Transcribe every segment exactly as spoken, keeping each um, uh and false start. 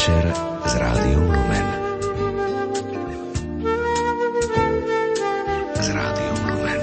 večer s Rádiom Lumen. S Rádiom Lumen.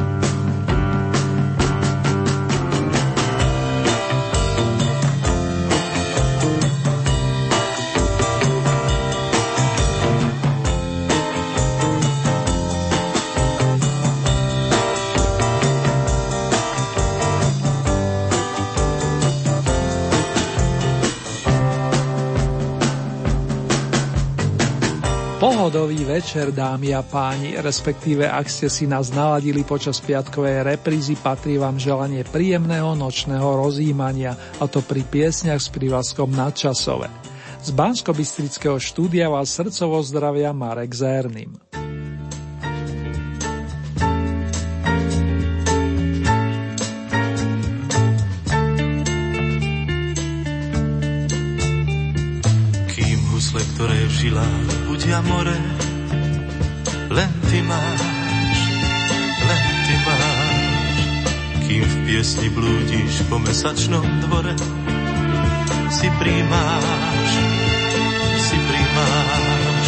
Pohodový večer, dámy a páni, respektíve ak ste si nás naladili počas piatkovej reprízy, patrí vám želanie príjemného nočného rozjímania, a to pri piesňach s prívlaskom nadčasové. Z Banskobystrického štúdia vás srdcovo zdravia Marek Zárnym. Kým husle, ktoré v žilách budia more, len ty máš, len ty máš. Kým v piesni blúdiš po mesačnom dvore, si príjmáš, si príjmáš.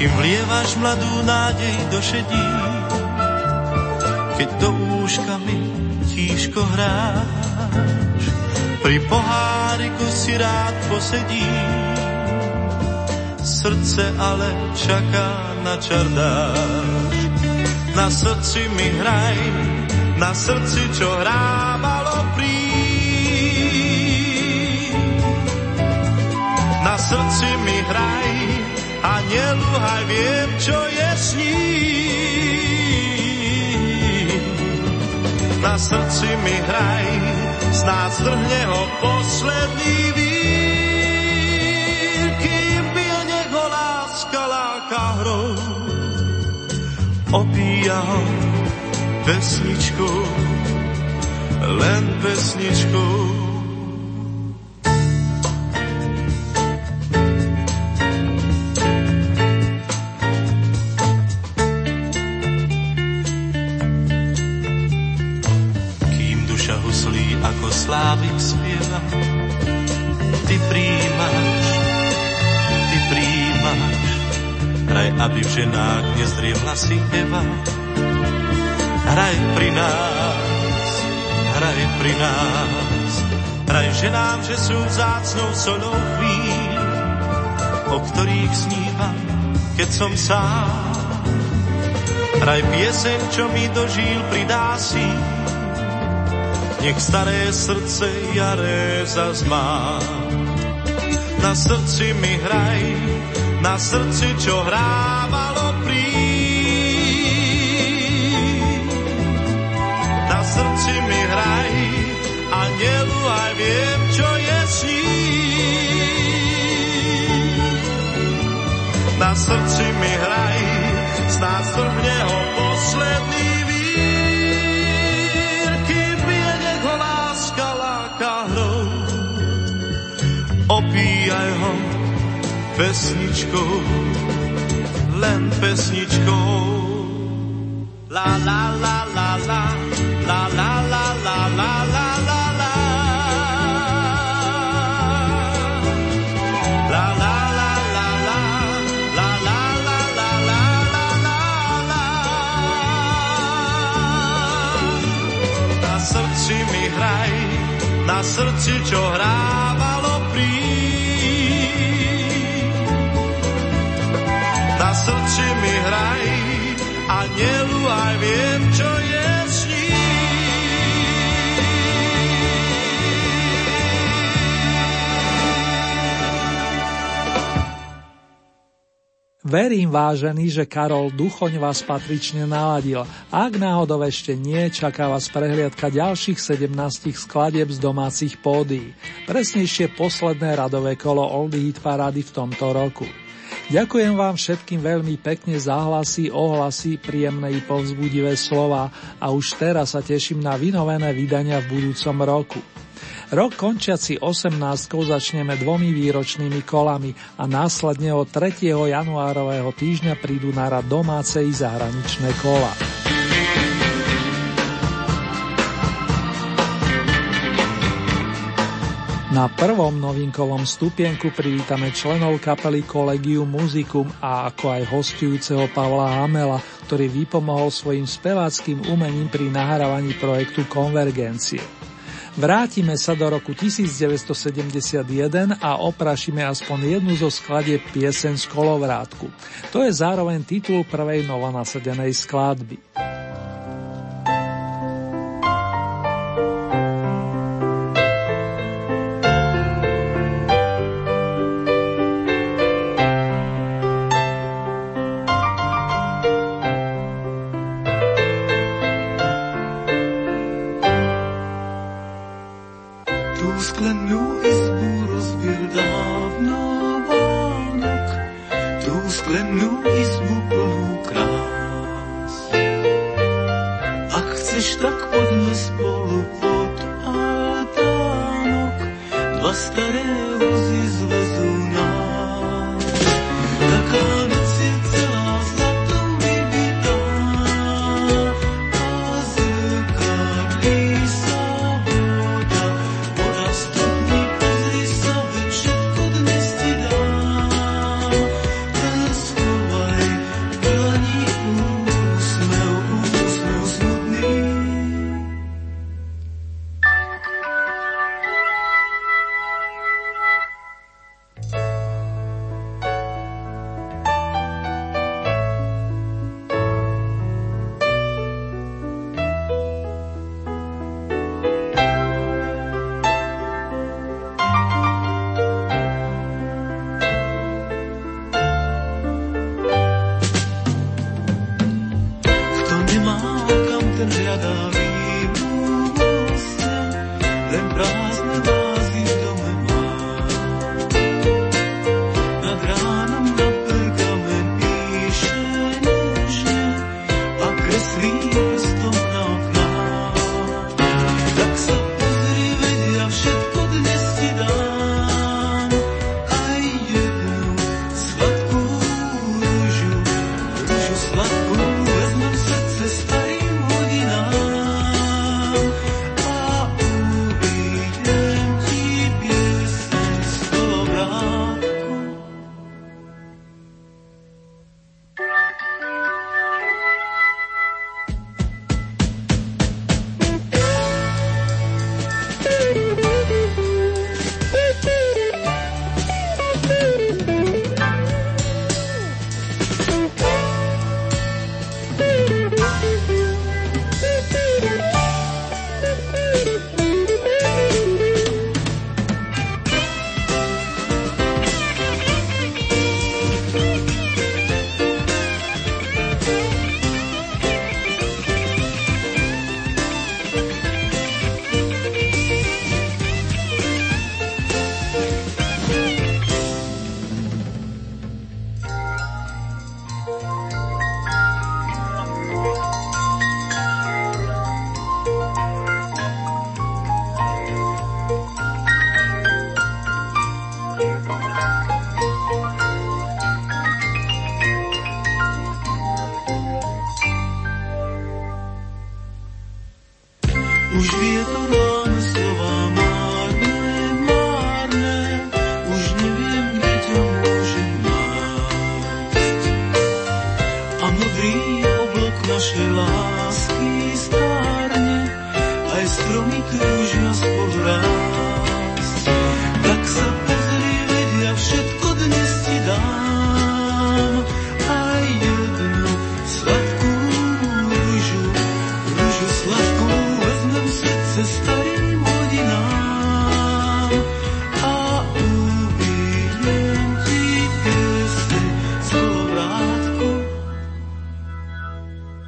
Kým vlievaš mladú nádej do šedí, keď do úškami tíško hráš, pri poháriku si rád posedíš. Srdce ale čaká na čardáš. Na srdci mi hraj, na srdci, čo hrá, malo príď. Na srdci mi hraj a neľúhaj, viem, čo je s ním. Na srdci mi hraj, z nás drhne ho posledný vír. Hrou, opíja ho pesničkou, len pesničkou. Kým duša huslí ako slávik spieva, ty príjmaš, ty príjmaš. Hraj, aby v ženách nezdrievla si Eva. Hraj pri nás, hraj pri nás. Hraj ženám, že sú vzácnou solou chvíľ, o ktorých snívam, keď som sám. Hraj pieseň, čo mi do žíl pridá si. Nech staré srdce jaré zazmá. Na srdci mi hraj, na srdci, čo hrávalo príď. Na srdci mi hraj, anjelu, aj viem, čo je s ním. Na srdci mi hraj, z nás trhne ho posledný vír. Kým pije, nech ho láska láka hrou, opíjaj ho pesničkou, len pesničkou. La la la la la, la la la la la la la. Na srdci mi hraj, na srdci, čo hrávalo príď. Na srdci mi hraj, anjelu, aj viem, čo je s ním. Verím, vážení, že Karol Duchoň vás patrične naladil. Ak náhodou ešte nie, čaká vás prehliadka ďalších sedemnástich skladieb z domácich pódií. Presnejšie posledné radové kolo Oldie Hit Parády v tomto roku. Ďakujem vám všetkým veľmi pekne za hlasy, ohlasy, príjemné i povzbudivé slova a už teraz sa teším na vynovené vydania v budúcom roku. Rok končiaci osemnástkou začneme dvomi výročnými kolami a následne od tretieho januárového týždňa prídu na rad domáce i zahraničné kola. Na prvom novinkovom stupienku privítame členov kapely Collegium Musicum a ako aj hosťujúceho Pavla Hamela, ktorý vypomohol svojim speváckým umením pri nahrávaní projektu Konvergencie. Vrátime sa do roku devätnásťstosedemdesiatjeden a oprašíme aspoň jednu zo skladieb Pieseň z kolovrátku. To je zároveň titul prvej novonasadenej skladby.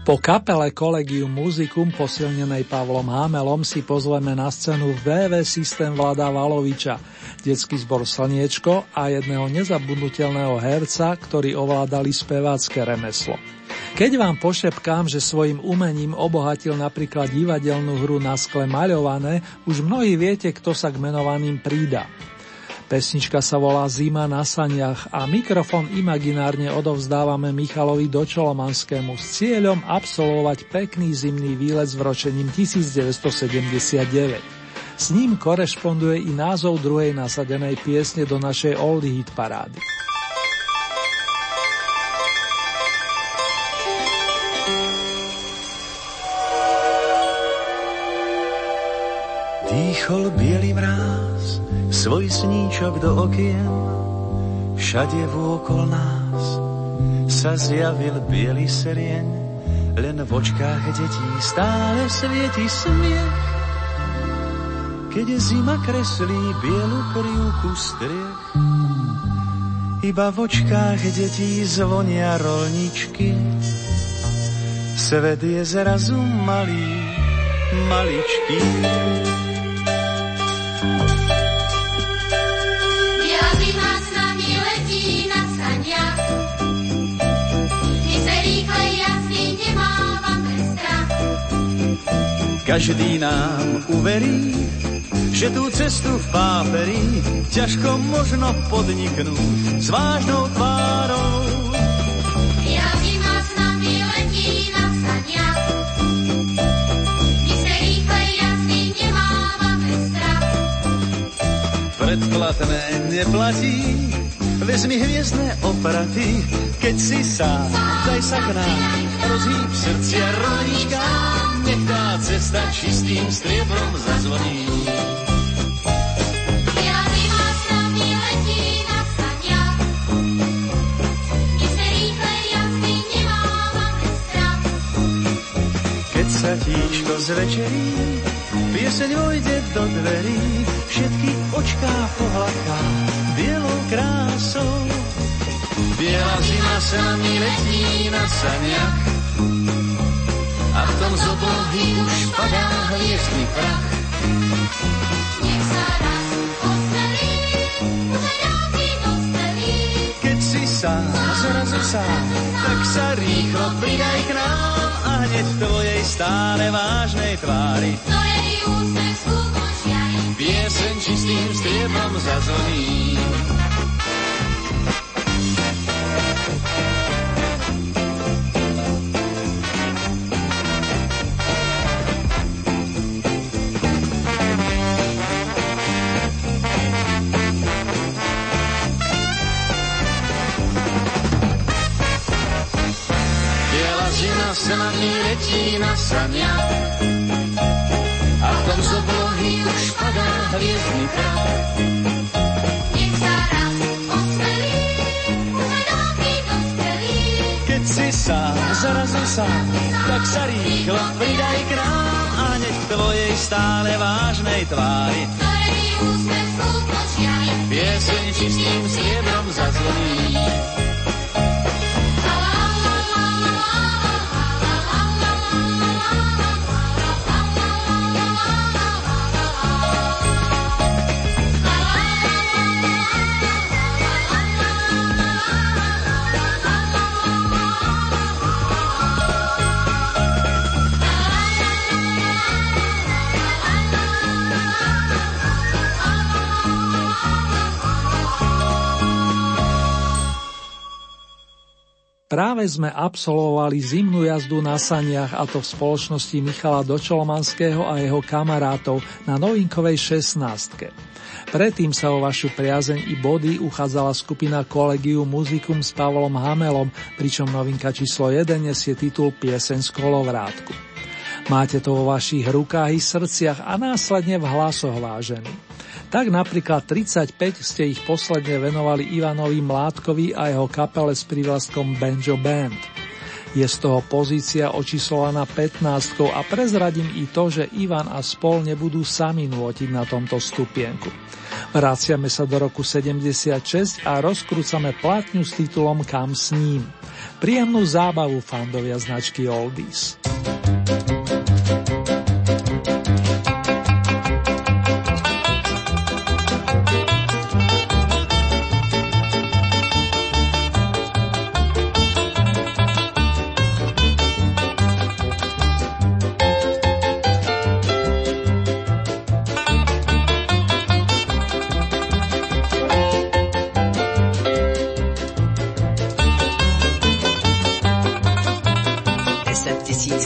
Po kapele Collegium Musicum posilnenej Pavlom Hamelom si pozveme na scénu vé vé System Vlada Valoviča, detský zbor Slniečko a jedného nezabudnutelného herca, ktorý ovládali spevácké remeslo. Keď vám pošepkám, že svojim umením obohatil napríklad divadelnú hru Na skle maľované, už mnohí viete, kto sa k menovaným prída. Pesnička sa volá Zima na saniach a mikrofón imaginárne odovzdávame Michalovi Dočolomanskému s cieľom absolvovať pekný zimný výlet s vročením devätnásťsedemdesiatdeväť. S ním korešponduje i názov druhej nasadenej piesne do našej Oldie hit parády. Dýchol bielý mráz, svoj sníčok do okien, všade vôkol nás sa zjavil bielý serien, len v očkách detí stále svieti smiech. Keď zima kreslí bielu krivku striech, iba v očkách detí zvonia rolničky. Svet je zrazu malý, maličký. Každý nám uverí, že tú cestu v páperí ťažko možno podniknú s vážnou tvárou. Ja zima s nami letí na saniach, my se rýchlej jazdy nemávame strach. Predplatné neplatí, vezmi hviezdne opraty, keď si sám, daj sa k nám, rozhýb srdcia rolnička. Nech tá cesta čistým striebrom zazvoní. Ja zima s nami letí na saniach, my se rýchlej jazdy nemávame strach. Keď sa tíčko zvečerí, pieseň vojde do dverí, všetky očká pohlaká bielou krásou. Biela zima s nami letí na saniach, a v tom z oblohy už padá hviezdný prach. Nech sa raz osmelí, zľadí dospelí. Keď si sám, zrazu sám, tak sa rýchlo pridaj k nám a hneď v tvojej stále vážnej tvári, ktorej úsmev skutočia im pieseň čistým striebrom zazvoní. Letí na saniach a v tom z oblohy už padá hviezdný prach. Nech sa raz osmelí, zvedavý dospelí. Keď si sám, zrazu sám, tak sa rýchlo pridaj k nám a hneď k tvojej stále vážnej tvári, ktorej úsmev skutočia im pieseň čistým striebrom zazvoní. Práve sme absolvovali zimnú jazdu na saniach, a to v spoločnosti Michala Dočolomanského a jeho kamarátov na novinkovej šestnástke. Predtým sa o vašu priazeň i body uchádzala skupina Collegium Musicum s Pavlom Hamelom, pričom novinka číslo jeden nesie titul Pieseň z kolovrátku. Máte to vo vašich rukách i srdciach a následne v hlasoch, vážení. Tak napríklad tridsaťpäť ste ich posledne venovali Ivanovi Mládkovi a jeho kapele s prívlastkom Banjo Band. Je z toho pozícia očíslovaná pätnástkou a prezradím i to, že Ivan a spol nebudú sami nôtiť na tomto stupienku. V Vraciame sa do roku sedemdesiatšesť a rozkrúcame platňu s titulom Kam s ním. Príjemnú zábavu fandovia značky Oldies.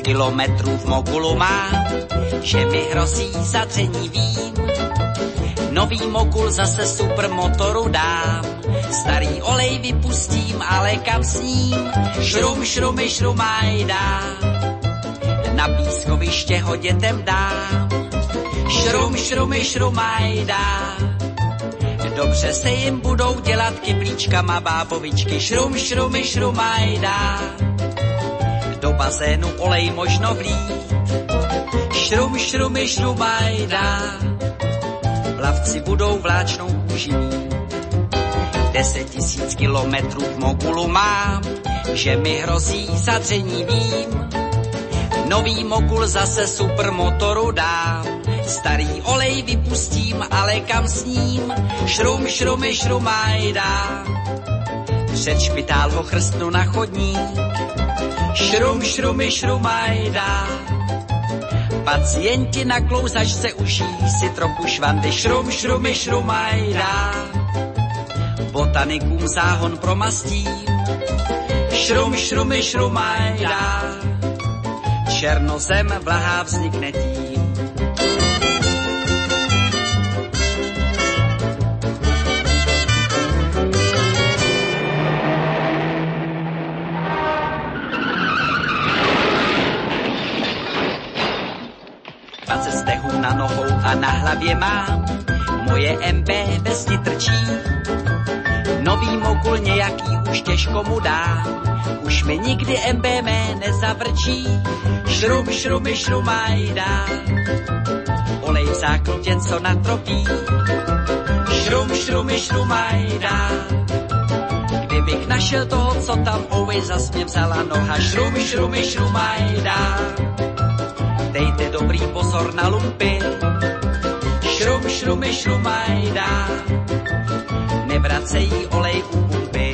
Kilometrů v mogulu mám, že mi hrozí zadření vím. Nový mogul zase supermotoru dám, starý olej vypustím, ale kam s ním? Šrum, šrumy, šrumaj dám, na pískoviště ho dětem dám. Šrum, šrumy, šrumaj dám, dobře se jim budou dělat kyblíčkama bábovičky. Šrum, šrumy, šrumaj dám. Do bazénu olej možno vlít, šrum, šrumy, šrumaj dám. Plavci budou vláčnou kůži mít. Deset tisíc kilometrů v mogulu mám, že mi hrozí zadření vím. Nový mogul zase supermotoru dám, starý olej vypustím, ale kam s ním? Šrum, šrumy, šrumaj dám. Před špitál ho chrstnu na chodník. Šrum, šrumy, šrumaj dám. Pacienti na klouzačce užijí si trochu švandy. Šrum, šrumy, šrumaj dám. Botanikům záhon promastím. Šrum, šrumy, šrumaj dám. Černozem vlahá vznikne tím. Na nohou a na hlavě mám, moje em bé vesty trčí. Nový mogul nejaký už těžko mu dám, už mi nikdy em bé mé nezavrčí. Šrum, šrumy, šrumaj dám, olej v záklutě co natropí. Šrum, šrumy, šrumaj dám, kdybych našel toho, co tam ovej, zas mě vzala noha. Šrum, šrumy, šrumaj dám. Dejte dobrý pozor na lumpy. Šrum, šrumy, šrumaj dám. Nevracejí olej u pumpy.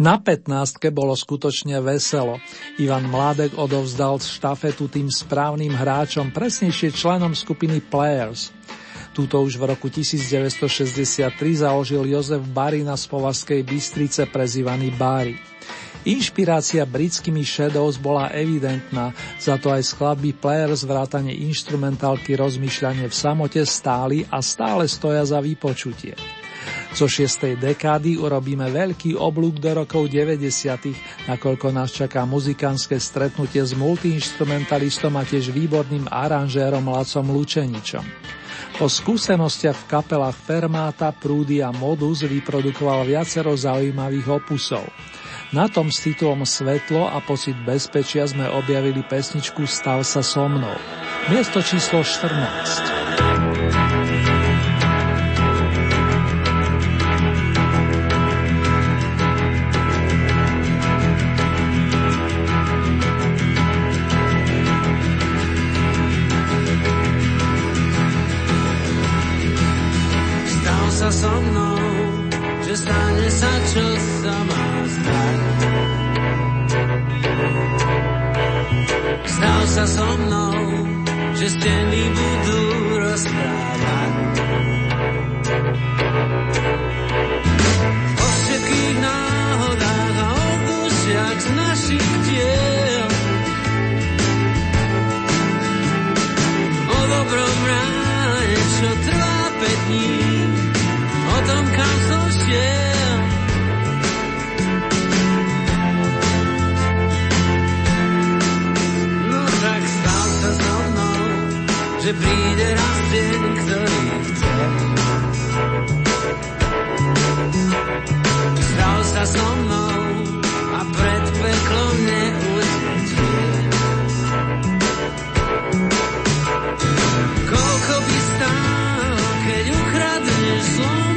Na pätnástke bolo skutočne veselo. Ivan Mládek odovzdal štafetu tým správnym hráčom, presnejšie členom skupiny Players. Túto už v roku devätnásťstošesťdesiattri založil Jozef Barina z Považskej Bystrice, prezývaný Bari. Inšpirácia britskými Shadows bola evidentná, za to aj skladby Players vrátane inštrumentálky Rozmýšľanie v samote stáli a stále stoja za vypočutie. Zo šiestej dekády urobíme veľký oblúk do rokov deväťdesiatych, nakoľko nás čaká muzikantské stretnutie s multiinstrumentalistom a tiež výborným aranžérom Lacom Lučeničom. Po skúsenostiach v kapelách Fermáta, Prúdy a Modus vyprodukoval viacero zaujímavých opusov. Na tom s titulom Svetlo a pocit bezpečia sme objavili pesničku Stav sa so mnou. Miesto číslo štrnásť. So mnou, že stane sa, čo sa má stať. Stav sa so mnou, že steny budú rozprávať o všetkých náhodách a o dušiach z našich diel, o dobrom ráne, čo trvá päť dní, tam kam som šiel. No tak stal sa so mnou, že príde raz deň, ktorý chcel. Stal sa so mnou a pred peklom neutečie. Koľko by stálo, keď ukradneš zlom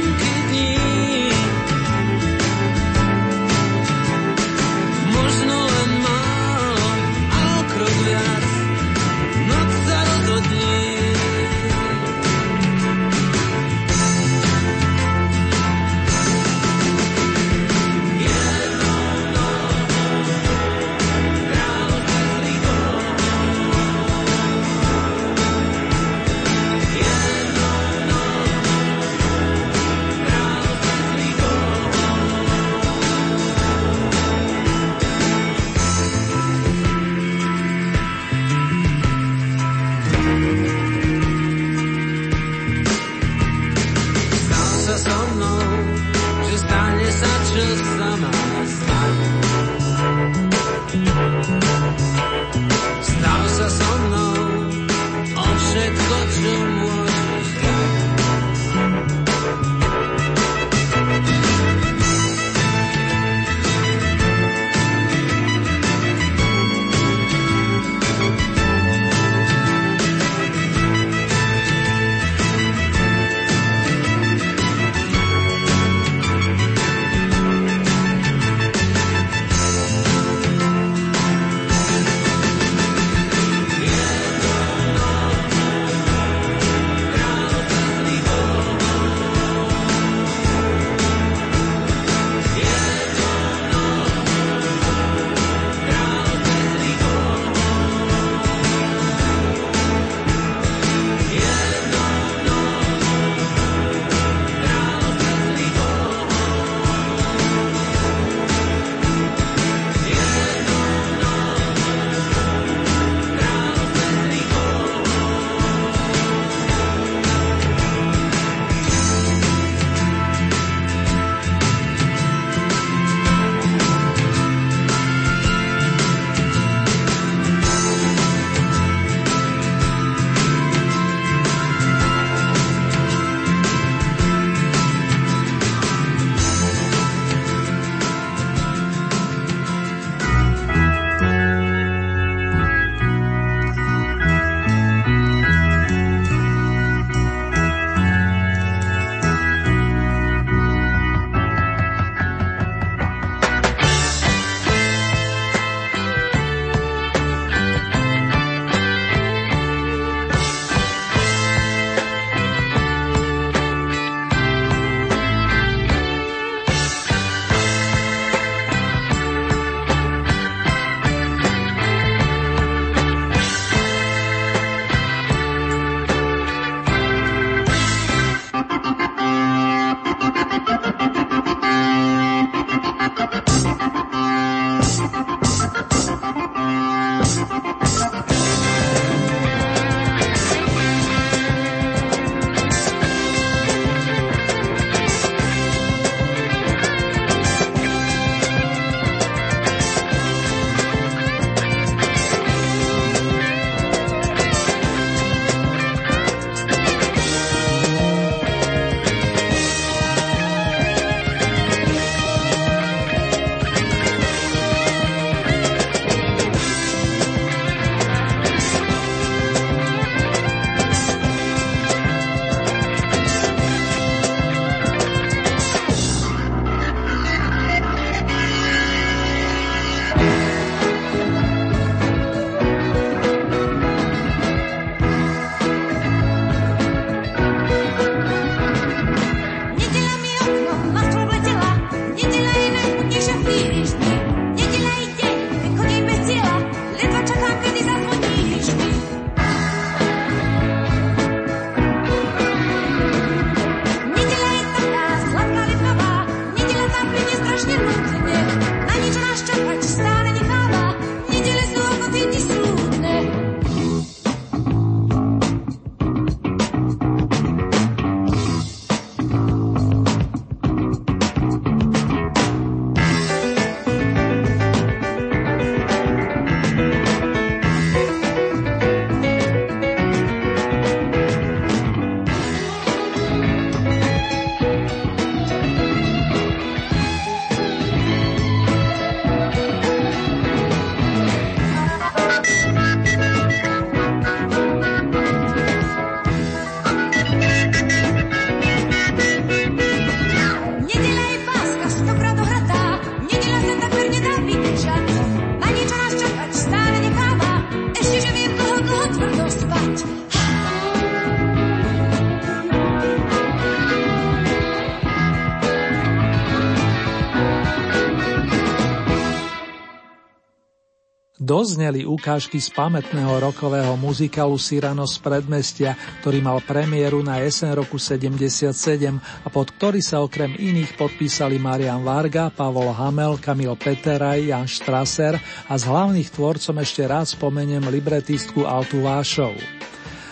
dozneli ukážky z pamätného rokového muzikálu Cyrano z predmestia, ktorý mal premiéru na jeseň roku sedemdesiatsedem a pod ktorý sa okrem iných podpísali Marian Varga, Pavel Hamel, Kamil Peteraj, Jan Strasser a z hlavných tvorcom ešte rád spomeniem libretistku Altu Vášovu.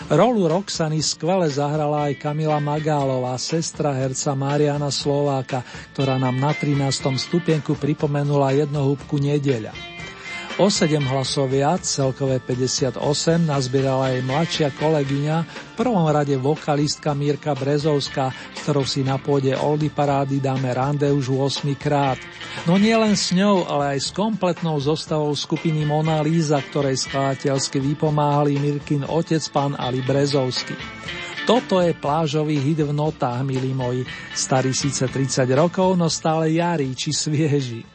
Rolu Roxany skvele zahrala aj Kamila Magálová, sestra herca Mariána Slováka, ktorá nám na trinástom stupienku pripomenula jednohúbku Nedeľa. O sedem hlasov viac, celkové päťdesiatosem, nazbierala jej mladšia kolegyňa, v prvom rade vokalistka Mírka Brezovská, s ktorou si na pôde Oldy parády dáme rande už ôsmykrát. No nie len s ňou, ale aj s kompletnou zostavou skupiny Mona Líza, ktorej skladateľsky vypomáhali Mirkin otec pán Ali Brezovský. Toto je plážový hit v notách, milí moji. Starý síce tridsať rokov, no stále jarý či svieži.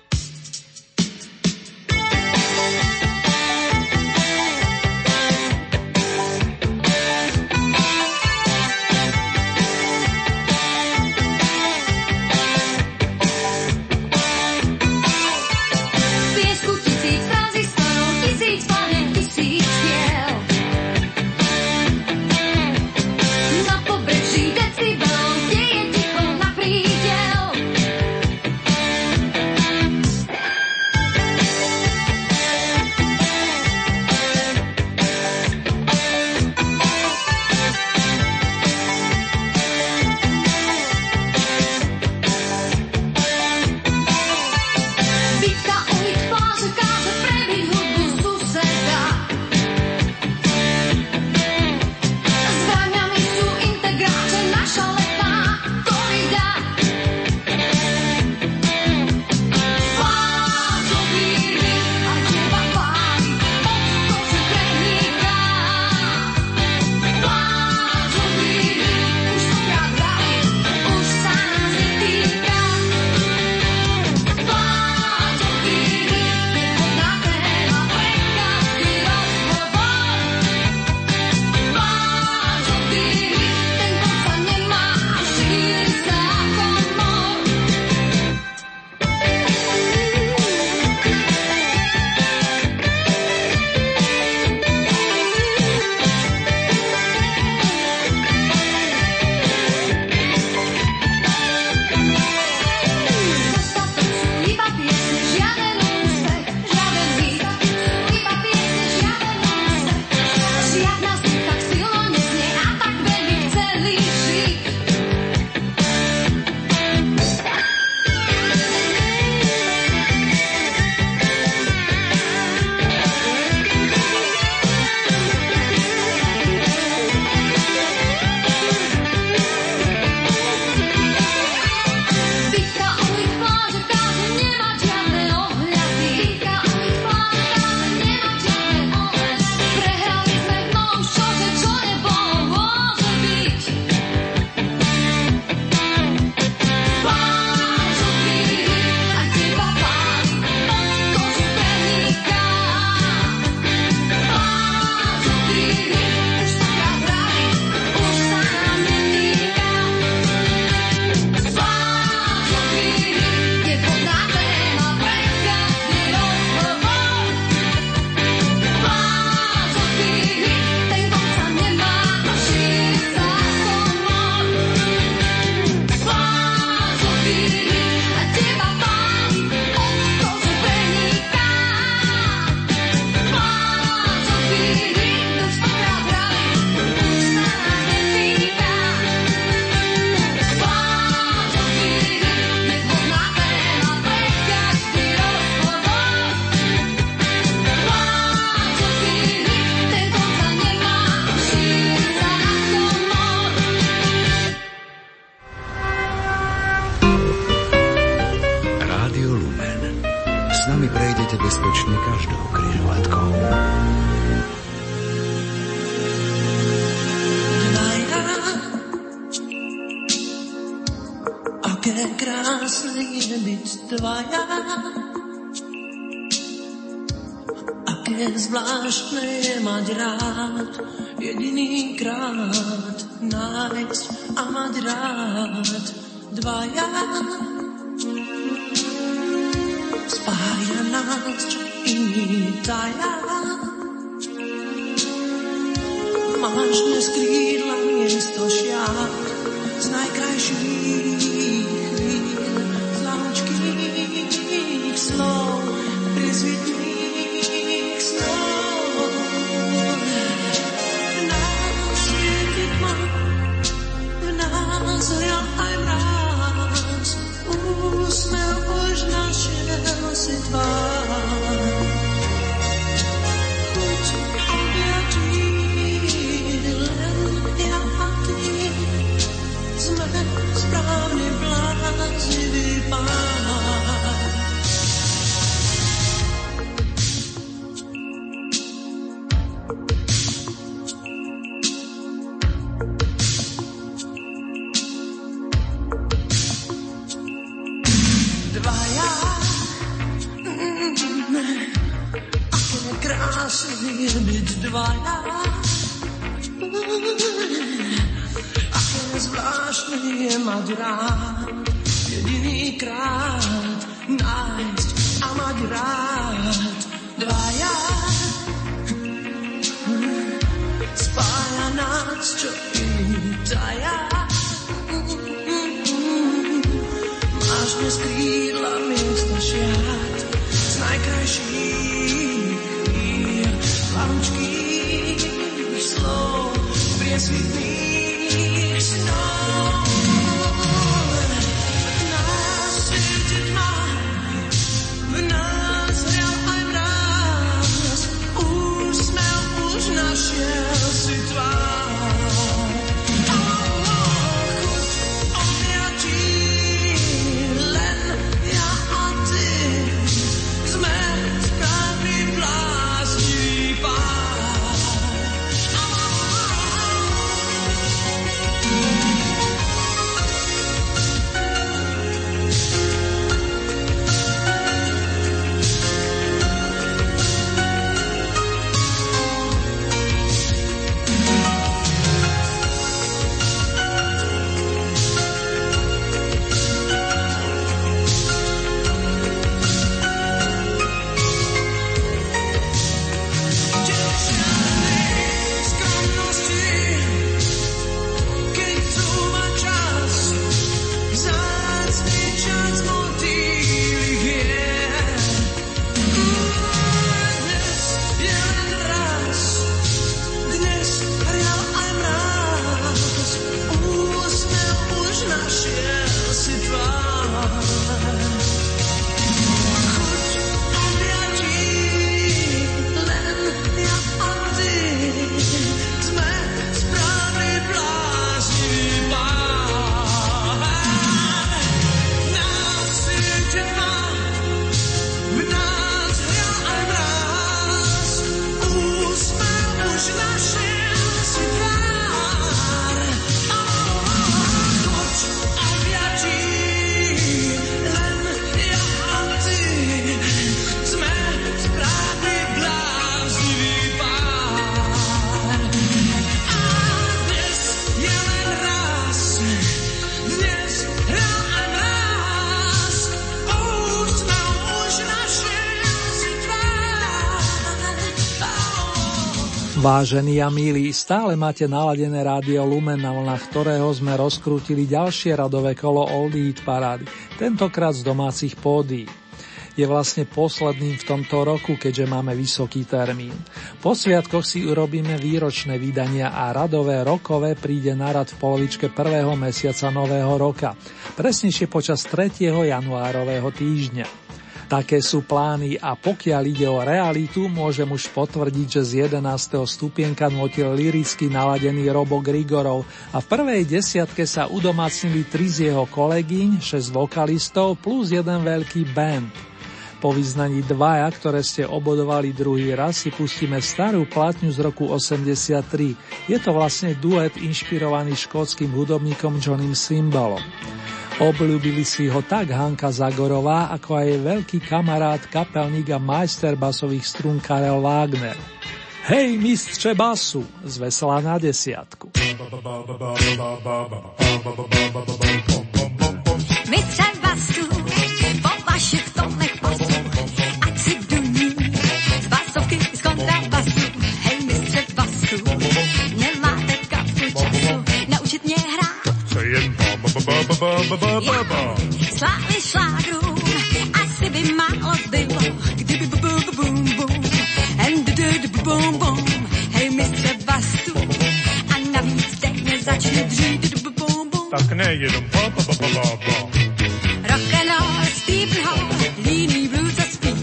Spája nás Vážení a milí, stále máte naladené Rádio Lumen, na vlnách ktorého sme rozkrútili ďalšie radové kolo Oldie parády, tentokrát z domácich pódií. Je vlastne posledným v tomto roku, keďže máme vysoký termín. Po sviatkoch si urobíme výročné vydania a radové rokové príde na rad v polovičke prvého mesiaca nového roka, presnejšie počas tretieho januárového týždňa. Také sú plány a pokiaľ ide o realitu, môžem už potvrdiť, že z jedenásteho stupienka nôtil lyricky naladený Robo Grigorov a v prvej desiatke sa udomácnili tri z jeho kolegyň, šesť vokalistov plus jeden veľký band. Po vyznaní dvaja, ktoré ste obodovali druhý raz, si pustíme starú platňu z roku osemdesiattri. Je to vlastne duet inšpirovaný škótskym hudobníkom Johnnym Cymbalom. Obľúbili si ho tak Hanka Zagorová, ako aj jej veľký kamarát, kapelník a majster basových strún Karel Wagner. Hej, mistře basu, zvesela na desiatku. Mistře basu, po vašich tónech pozor, ať si do ní Slávy šlágrů asi by málo bylo, kdyby bum bum bum bum, hej mistře Vastu, a navíc teď začne dřít bum bum. Tak ne, jenom ba ba ba ba ba. Rock and roll, Steve Hall, líný blues a speed,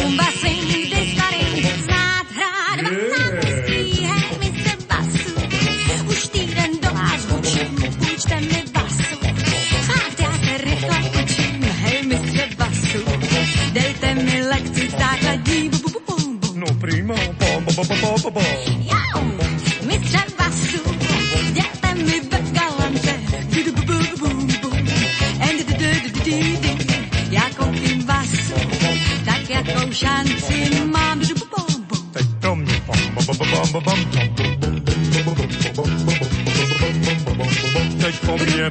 rumba swing, disco-ring, znát hrát, vazát hezký, hej mistře Vastu, už týden do vás učím, půjčte mi basu, fakt já se rychle učím, hej mistře Vastu, dejte mi lekci základní, bu, bu, bu, bu, bu. No prima, ba ba ba ba ba ba. Jau, mistře Vastu, děte mi bez galante, du, bu, bu, bu, bu. Já koupím vás, tak jakou šanci mám. Teď to mě. Teď po mě.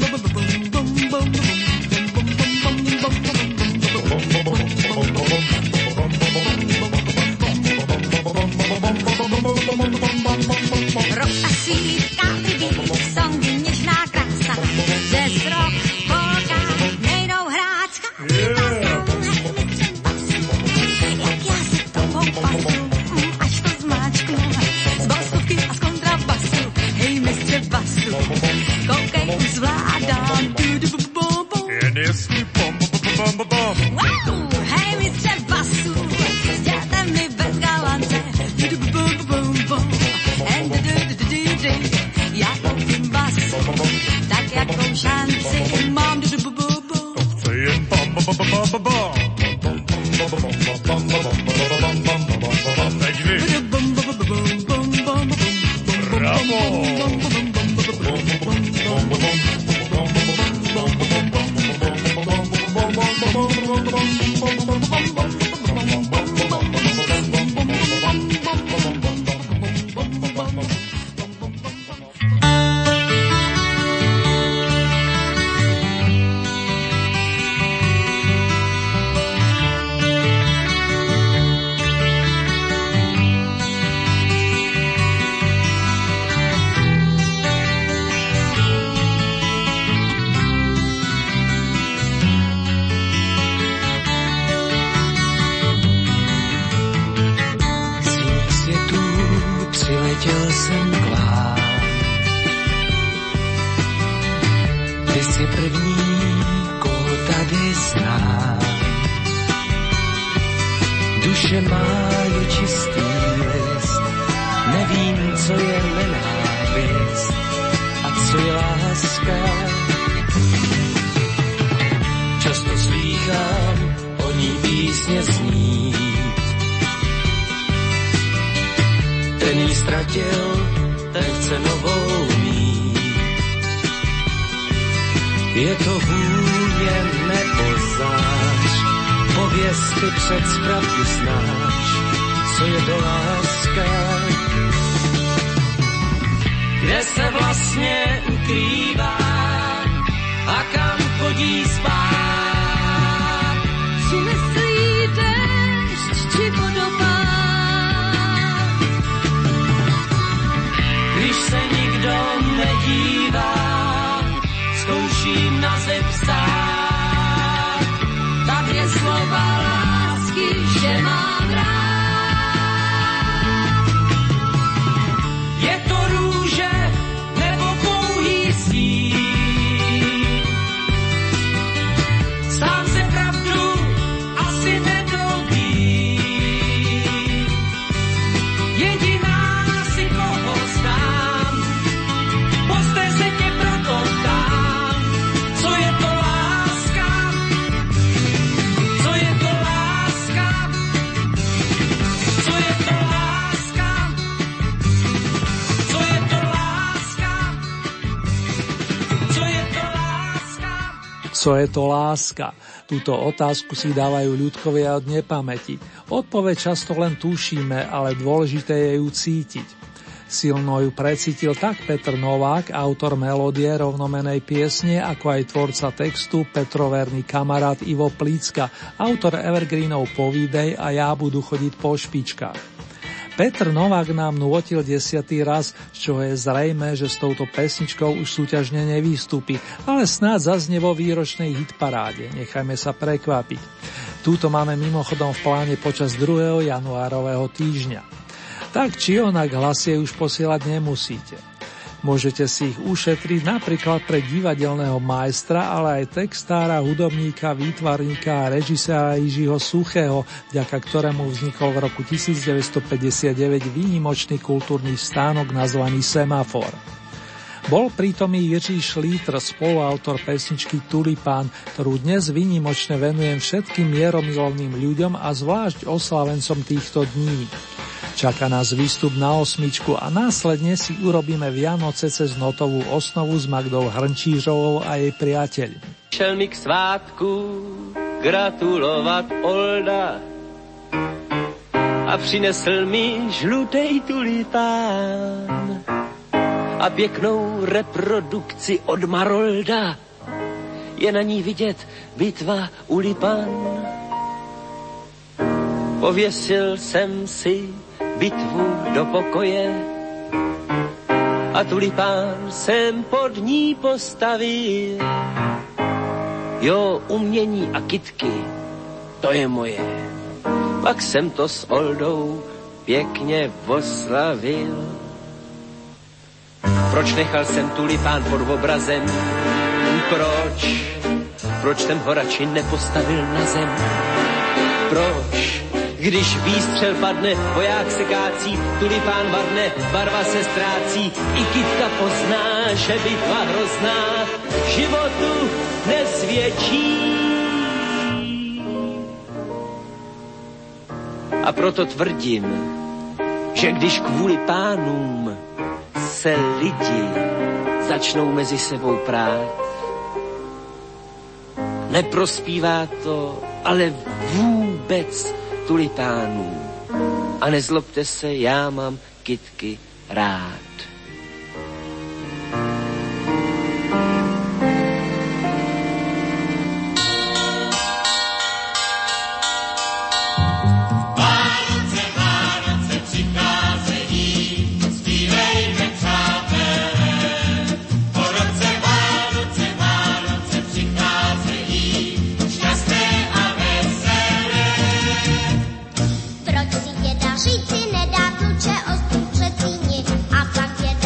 Rock a sweet country beat, songy něžná krása, jazz rock. Co je to láska? Túto otázku si dávajú ľudkovia od nepamäti. Odpoveď často len tušíme, ale dôležité je ju cítiť. Silno ju precítil tak Petr Novák, autor melódie rovnomenej piesne, ako aj tvorca textu Petroverný kamarát Ivo Plícka, autor evergreenov Povídej a Ja budu chodiť po špičkách. Petr Novák nám nôtil desiatý raz, z čoho je zrejmé, že s touto pesničkou už súťažne nevýstupí, ale snáď zaznie vo výročnej hitparáde. Nechajme sa prekvapiť. Túto máme mimochodom v pláne počas druhého januárového týždňa. Tak či onak hlasie už posielať nemusíte. Môžete si ich ušetriť napríklad pre divadelného majstra, ale aj textára, hudobníka, výtvarníka a režiséra Jiřího Suchého, vďaka ktorému vznikol v roku devätnásťstopäťdesiatdeväť výnimočný kultúrny stánok nazvaný Semafor. Bol pritom i Jiří Šlítr, spoluautor pesničky Tulipán, ktorú dnes výnimočne venujem všetkým mieromilovným ľuďom a zvlášť oslavencom týchto dní. Čaká nás výstup na osmičku a následne si urobíme Vianoce cez notovú osnovu s Magdou Hrnčířovou a jej priateľmi. Šel mi k svátku gratulovat Olda a přinesl mi žlutej tulipán a pěknou reprodukci od Marolda. Je na ní vidět bitva u Lipan. Pověsil jsem si bitvu do pokoje a tulipán jsem pod ní postavil. Jo, umění a kytky, to je moje. Pak jsem to s Oldou pěkně oslavil. Proč nechal jsem tulipán pod obrazem? Proč? Proč ten ho radši nepostavil na zem? Proč? Když výstřel padne, voják se kácí, tulipán vadne, barva se ztrácí, i kytka pozná, že bitva hrozná životu nesvědčí. A proto tvrdím, že když kvůli pánům se lidi začnou mezi sebou prát, neprospívá to ale vůbec tulipánů. A nezlobte se, já mám kytky rád. Proč si děda říci nedá kluče, ostrům přecíni a pak děda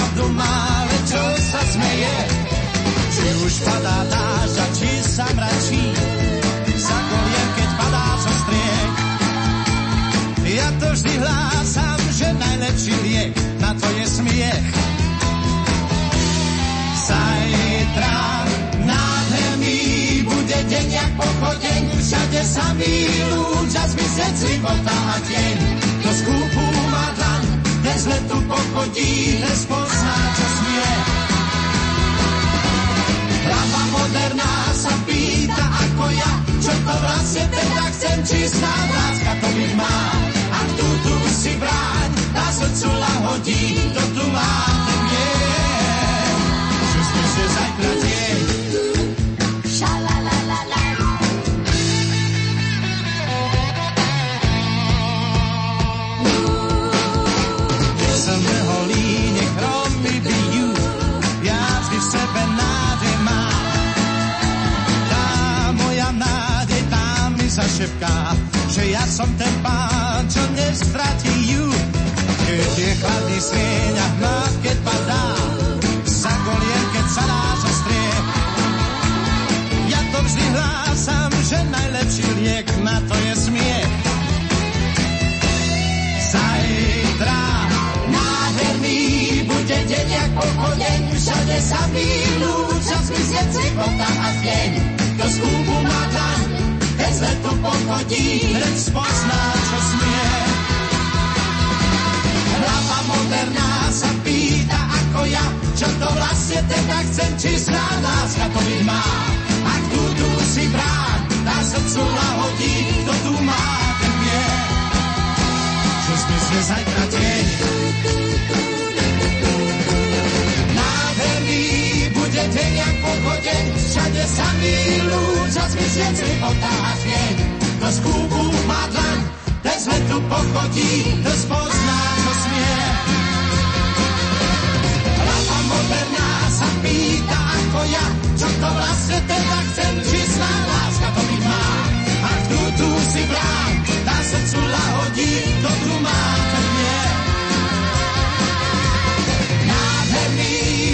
pravdu má, lečo sa smeje, že už padá dážď a či sa mračí, za kolien, keď padá čo striek. Ja to vždy hlásam, že najlepší liek na to je smiech. Zajtra nádherný bude deň jak pochodeň, všade sa milúča zmysleť života a deň. Do skúpu má dlan, bez letu pochodí, nespozná, čo smie. Hlava moderná sa pýta ako ja, čo to vlastne teda chcem, čistá láska to byť má. A kto tu si bráň, na srdcu lahodí, kto tu má, ten je. Čo sme že zajtra deň. Šepká, že ja som ten pán, čo nestratí ju. Keď je chladný sieň a hmad, keď padá, za kolien, keď sa dáš o striech. Ja to vždy hlásam, že najlepší liek na to je smiech. Zajtra nádherný bude deň jak pochodeň, všade sa vylúča zmizne cipota a tieň. Do skúbu má dlaň, bez letu pochodí, hneď spozná, čo smie. Hlava moderná sa pýta ako ja, čo to vlastne teda chcem, čistá láska to mi má. Ak tu tu si brán, na srdcu lahodí, kto tu má, ten vie. Čo smysle zajtra deň. Nádherný bude deň jak pochodeň, všade sa milúča zmizne cipota a tieň. Kto skúbu má dlaň, ten z letu pochodí, kto spozná, čo smie. Hlava moderná sa pýta ako ja, čo to vlastne teda chcem, čistá láska to mi má. A kto tu si brám, na srdcu lahodí, kto tu má, ten vie.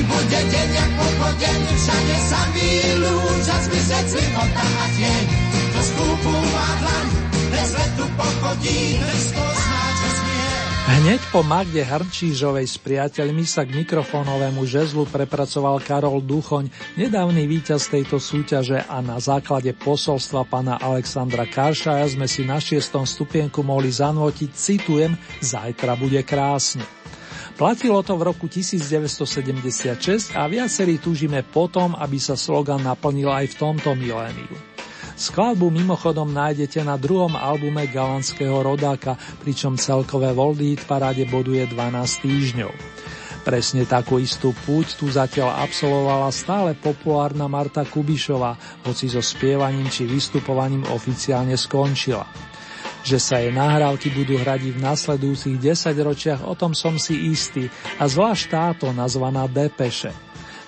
Bude deň jak pochodeň, všade sa vylúča zmizne cipota a tieň. Kto skúpu má dlaň, bez letu pochodí, hneď spozná, čo smie. Hneď po Magde Hrnčířovej s priateľmi sa k mikrofónovému žezlu prepracoval Karol Duchoň, nedávny víťaz tejto súťaže, a na základe posolstva pána Alexandra Karšaja sme si na šiestom stupienku mohli zanvotiť, citujem, zajtra bude krásne. Platilo to v roku devätnásťsedemdesiatšesť a viacerí túžime potom, aby sa slogan naplnil aj v tomto miléniu. Skladbu mimochodom nájdete na druhom albume galanského rodáka, pričom celkové Oldies paráde boduje dvanásť týždňov. Presne takú istú púť tu zatiaľ absolvovala stále populárna Marta Kubišová, hoci so spievaním či vystupovaním oficiálne skončila. Že sa jej nahrávky budú hradiť v nasledujúcich desaťročiach, o tom som si istý, a zvlášť táto, nazvaná Depeše.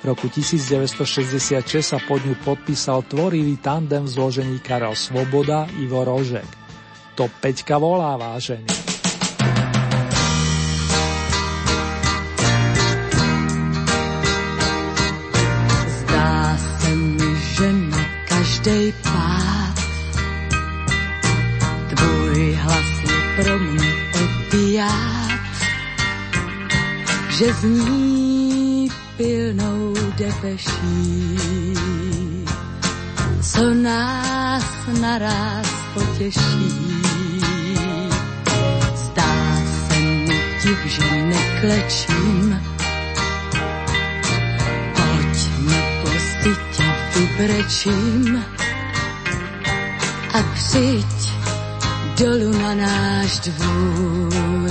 V roku devätnásťšesťdesiatšesť sa pod ňu podpísal tvorivý tandem v zložení Karel Svoboda, Ivo Rožek. To Peťka volá, vážený. Zdá se mi, že na každej pár hlasně pro mě opiát, že zní pilnou depeší, co nás naraz potěší. Zdá se mi div, že neklečím, pojďme pozdy tě vybrečím a přijď dolu na náš dvůr.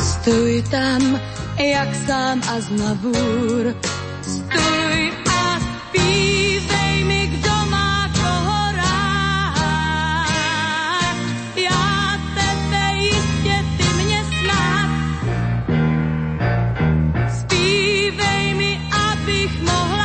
Stůj tam, jak sám a znavůr. Stůj a zpívej mi, kdo má koho rád. Já tebe jistě, ty mě snad. Zpívej mi, abych mohla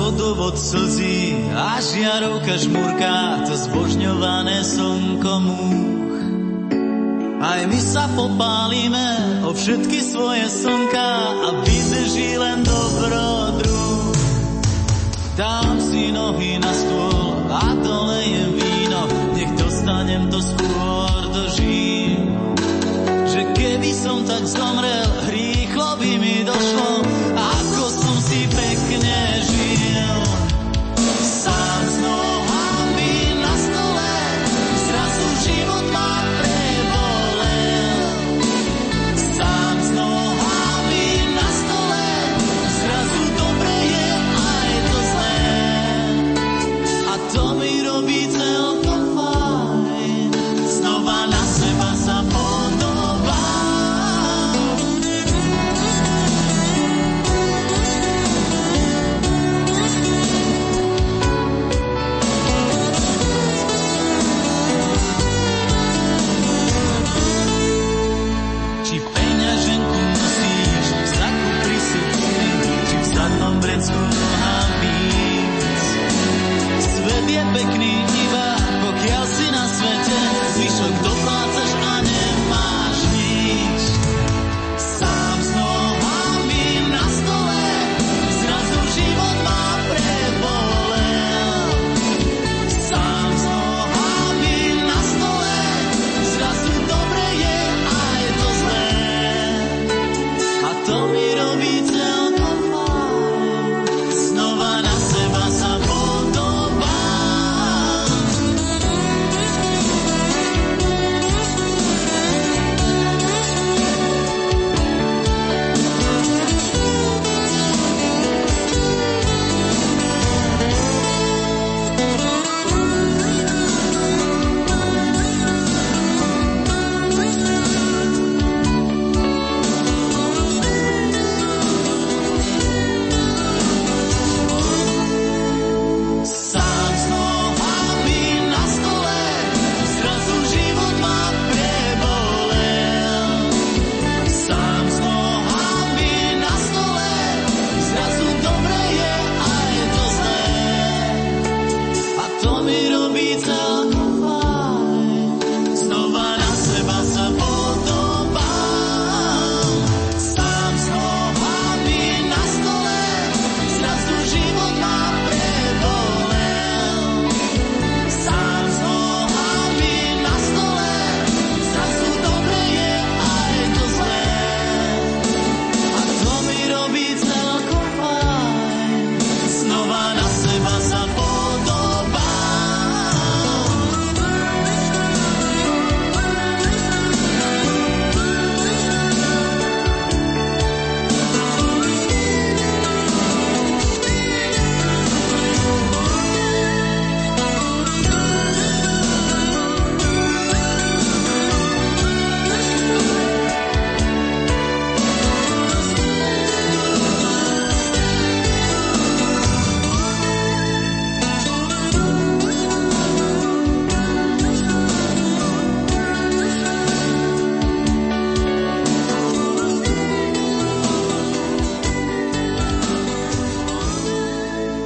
vodovod slzí a žiarovka žmurká, to zbožňované slnko múch. Aj my sa popálime o všetky svoje slnka a vybeží len dobrodruh. Dám si nohy na stôl a dolejem víno, nech dostanem to skôr do žín. Že keby som tak zomrel, rýchlo by mi došlo, ako som si pekne žil. Sám s nohami na stole, zrazu život ma prebolel. Sám s nohami na stole, zrazu dobre je aj to zlé. A to mi robí celkom fajn, znova na seba sa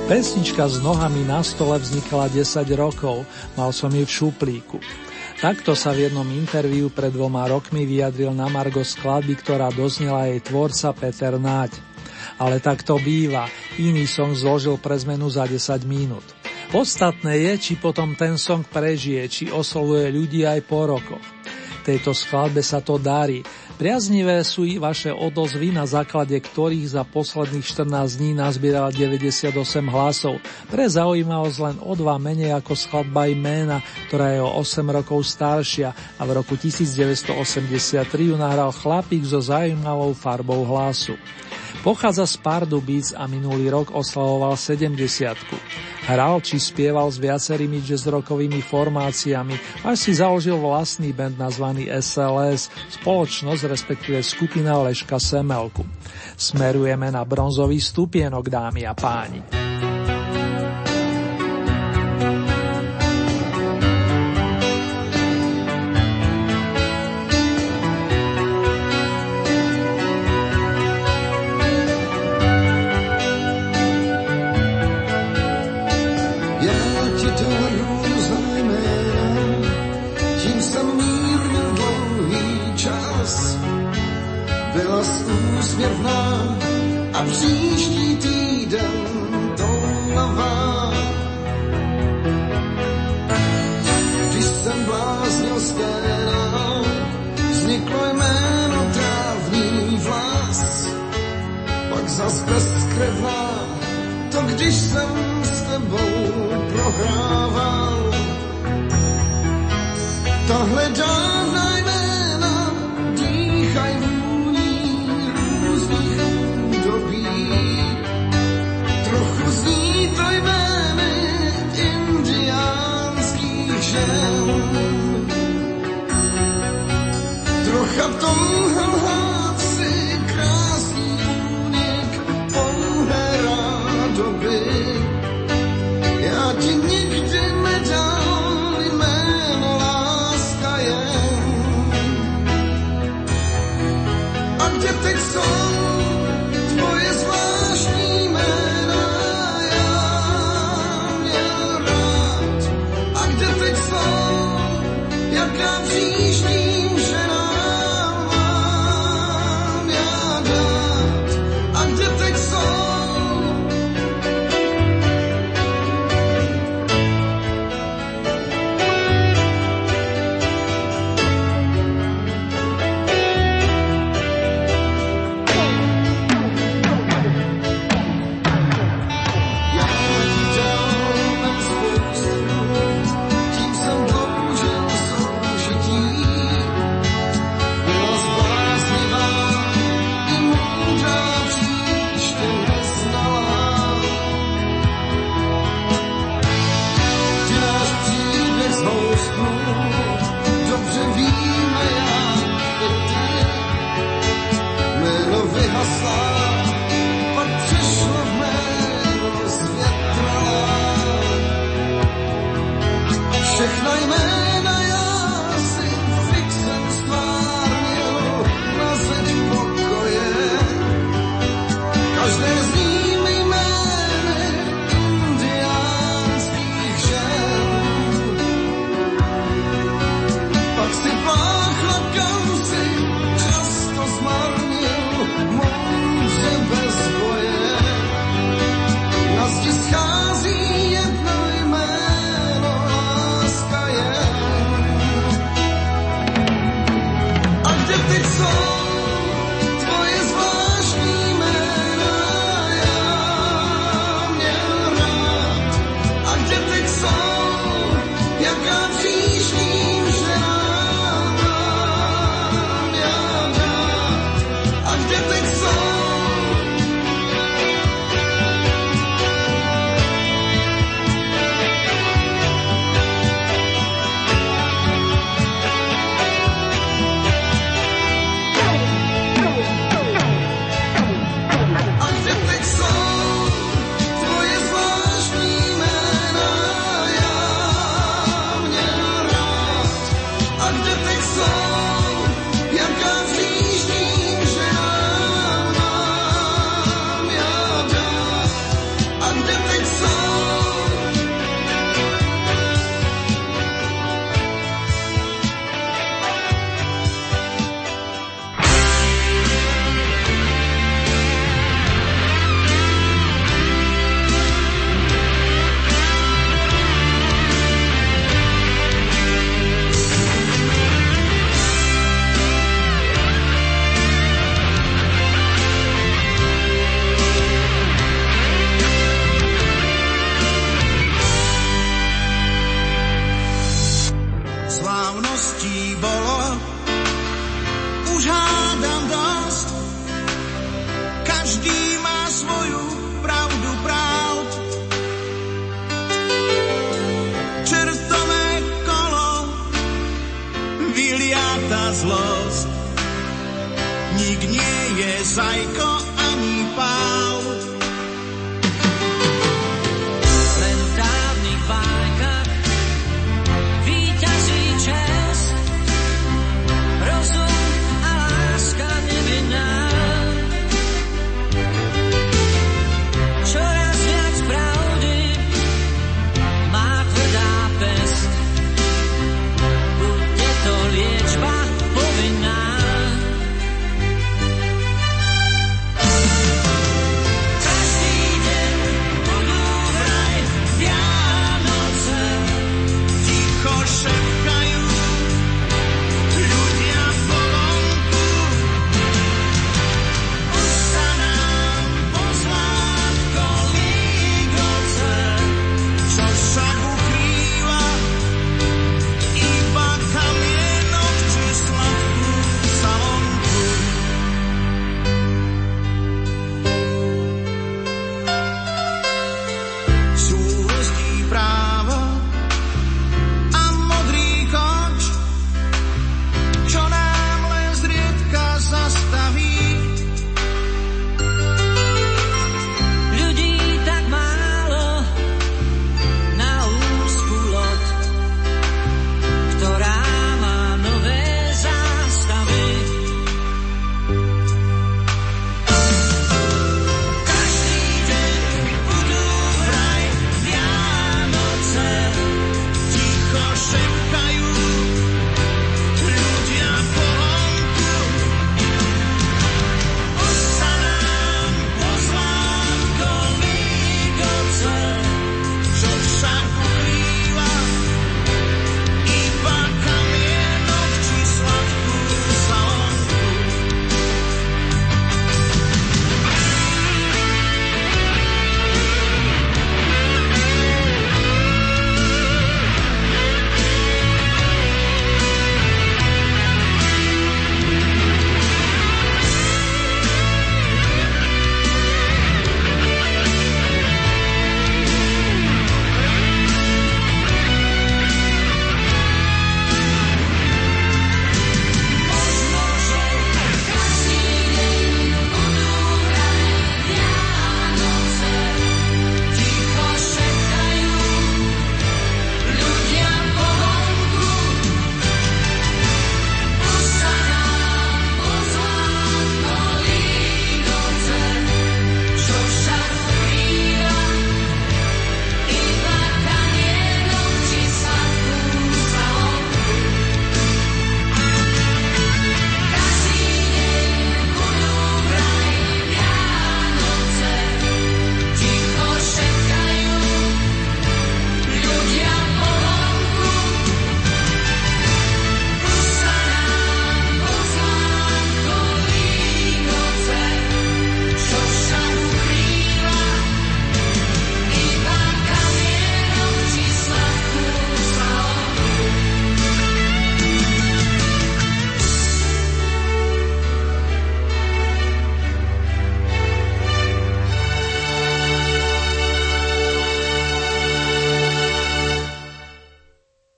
Pesnička S nohami na stole vznikala desať rokov, mal som ju v šuplíku. Takto sa v jednom interviu pred dvoma rokmi vyjadril na margo skladby, ktorá doznela jej tvorca Peter Náď. Ale tak to býva, iný song zložil pre zmenu za desať minút. Podstatné je, či potom ten song prežije, či oslovuje ľudí aj po rokoch. Tejto skladbe sa to darí. Priaznivé sú i vaše odozvy, na základe ktorých za posledných štrnásť dní nazbieral deväťdesiatosem hlasov. Pre zaujímavosť len o dva menej ako skladba Jména, ktorá je o osem rokov staršia a v roku devätnásťstoosemdesiattri ju nahral chlapík so zaujímavou farbou hlasu. Pochádza z Pardubíc a minulý rok oslavoval sedemdesiatku. Hral či spieval s viacerými jazzrokovými formáciami, až si založil vlastný band nazvaný es el es, spoločnosť respektíve skupina Leška Semelku. Smerujeme na bronzový stupienok, dámy a páni. byla úsměvná a příští týden toulavá. Když jsem bláznil skénal, vzniklo jméno trávní vlas, pak zas bezkrevná, to když jsem s tebou prohrával. Tohle dávná jména dýchaj vůní různých údobí. Trochu zní to jmény indiánských žen. Trocha v tom lhá vsi krásný únik pouhé rádoby. Já ti nikdy nedám teď jsou tvoje zvláštní jména, já měl rád. A kde teď jsou, jaká příštím ženám mám já dát. A kde teď jsou.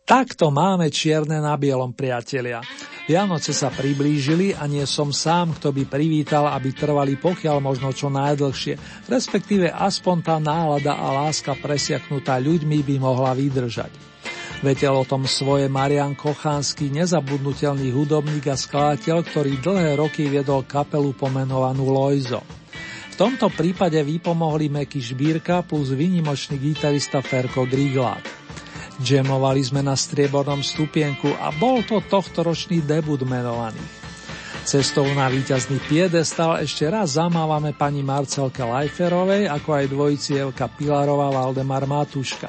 Takto máme čierne na bielom, priatelia. Vianoce sa priblížili a nie som sám, kto by privítal, aby trvali pokiaľ možno čo najdlhšie, respektíve aspoň tá nálada a láska presiaknutá ľuďmi by mohla vydržať. Vetel o tom svoje Marian Kochanský, nezabudnutelný hudobník a skladateľ, ktorý dlhé roky viedol kapelu pomenovanú Lojzo. V tomto prípade vypomohli Meky Šbírka plus výnimočný gitarista Ferko Griglák. Džemovali sme na striebornom stupienku a bol to tohtoročný debut menovaných. Cestou na víťazný piedestal ešte raz zamávame pani Marcelke Lajferovej, ako aj dvojici Evka Pilarová a Valdemar Matuška.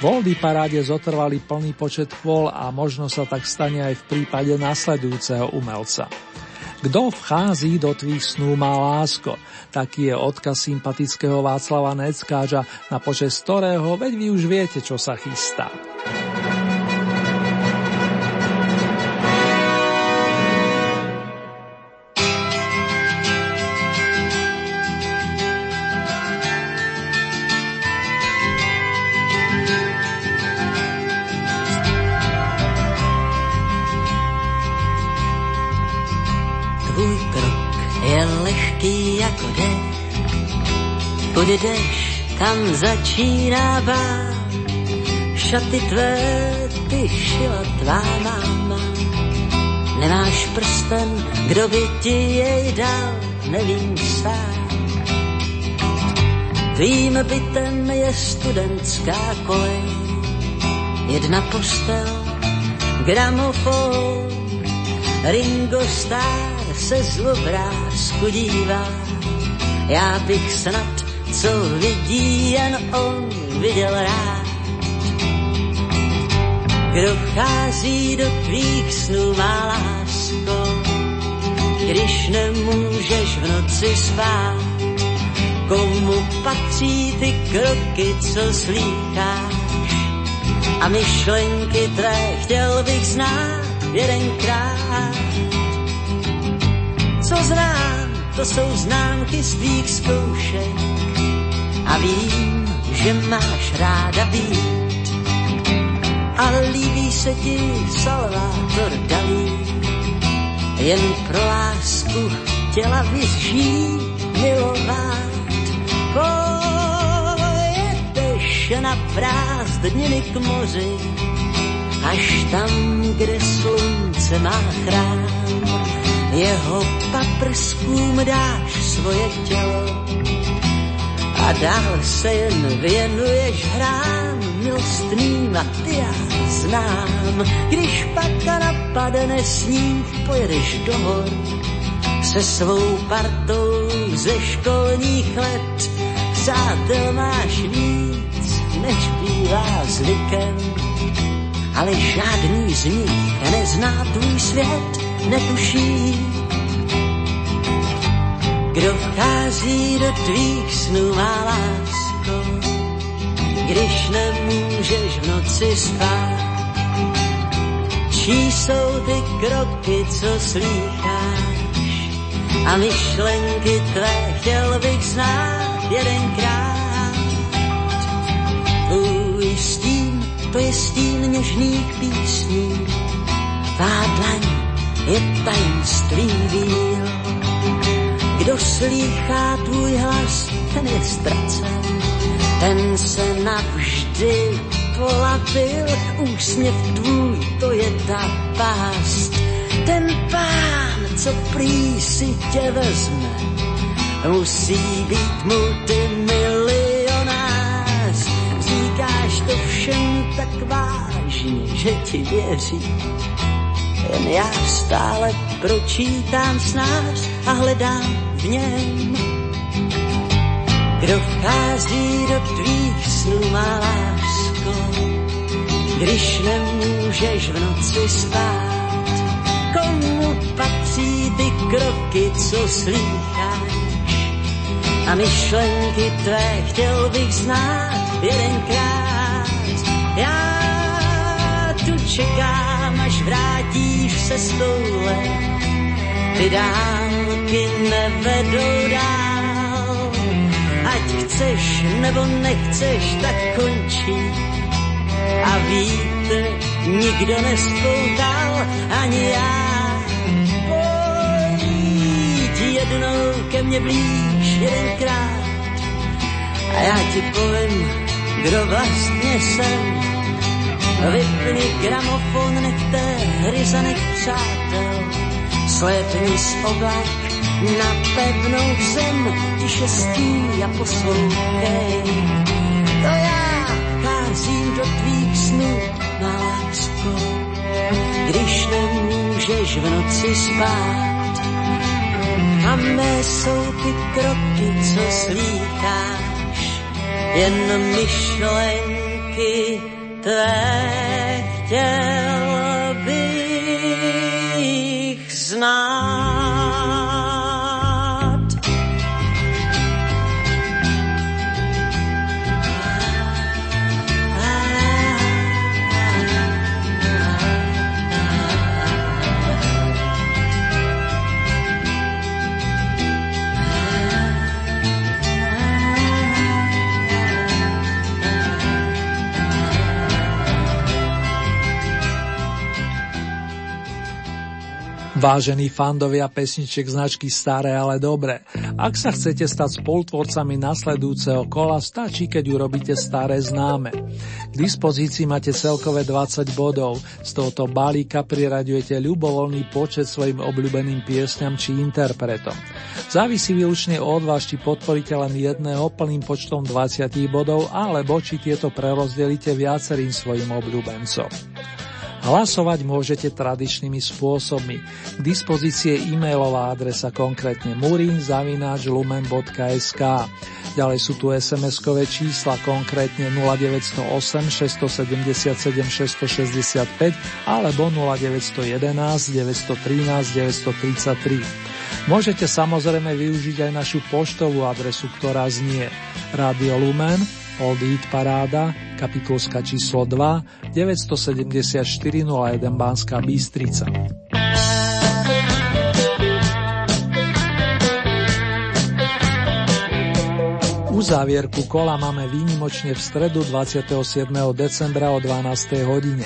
V Oldy paráde zotrvali plný počet chvôl a možno sa tak stane aj v prípade nasledujúceho umelca. Kto vchází do tvých snú, má lásko. Taký je odkaz sympatického Václava Neckáča, na počesť ktorého, veď vy už viete, čo sa chystá. Kudy jdeš, tam začíná bál, šaty tvé ty šila tvá máma. Nemáš prsten, kdo by ti jej dal, nevím sám. Tvým bytem je studentská kolej, jedna postel, gramofon, Ringo Starr se zlobrázku dívá. Já bych snad, co vidí jen on, viděl rád. Kdo vchází do tvých snů, má lásko, když nemůžeš v noci spát, komu patří ty kroky, co slýcháš, a myšlenky tvé chtěl bych znát jedenkrát. Co znám, to jsou známky z tvých zkoušek, a vím, že máš ráda být, ale líbí se ti Salvator Dalí. Jen pro lásku chtěla bys žít, milovat. Pojedeš na prázdniny k moři, až tam, kde slunce má chrám. Jeho paprskům dáš svoje tělo a dál se jen věnuješ hrám milostným, a ty já znám. Když pak napadne sníh, pojedeš do hor se svou partou ze školních let. Přátel máš víc, než bývá zvykem, ale žádný z nich nezná tvůj svět, netuší. Kdo vchází do tvých snů, má lásko, když nemůžeš v noci spát, čí jsou ty kroky, co slýcháš, a myšlenky tvé chtěl bych znát jedenkrát. Tvůj stín, to je stín něžných písní, tvá dlaň je tajemství víl. Kdo slýchá tvůj hlas, ten je ztracen, ten se navždy polapil. Úsměv tvůj, to je ta pást, ten pán, co prý si tě vezme, musí být multimilionář. Říkáš to všem tak vážně, že ti věří, jen já stále pročítám snář a hledám v něm. Kdo vchází do tvých snů, má lásko, když nemůžeš v noci spát, komu patří ty kroky, co slýcháš, a myšlenky tvé chtěl bych znát jedenkrát. Já tu čekám, až vrátíš se z toule, ty dálky nevedou dál. Ať chceš nebo nechceš, tak končí. A víš, te nikdo nespoutal, ani já. Pojď jednou ke mně blíž jedenkrát a já ti povím, kdo vlastně jsem. Vypni gramofon, nechte hry za nepřátel, slepni z oblak na pevnou zem, tiše stí a poslouchej. To já cházím do tvých snů, má lásko, když nemůžeš v noci spát. A mé jsou ty kroky, co slýcháš, jen myšlenky tvé chtěl bych znát. Vážení fandovia pesničiek značky Staré, ale dobre. Ak sa chcete stať spolutvorcami nasledujúceho kola, stačí, keď urobíte staré známe. K dispozícii máte celkové dvadsať bodov. Z tohto balíka priraďujete ľubovoľný počet svojim obľúbeným piesňam či interpretom. Závisí výlučne od vás, či podporíte len jedného plným počtom dvadsať bodov, alebo či tieto prerozdelíte viacerým svojim obľúbencom. Hlasovať môžete tradičnými spôsobmi. K dispozícii je e-mailová adresa, konkrétne murin zavináč lumen bodka es ká. Ďalej sú tu es em eskové čísla, konkrétne nula deväť nula osem šesť sedem sedem šesť šesť päť alebo nula deväť jedna jedna deväť jedna tri deväť tri tri. Môžete samozrejme využiť aj našu poštovú adresu, ktorá znie Rádio Lumen, Oldies Paráda, kapitulska číslo dva, deväť sedem štyri nula jeden Banská Bystrica. Uzávierku kola máme výnimočne v stredu dvadsiateho siedmeho decembra o dvanástej hodine.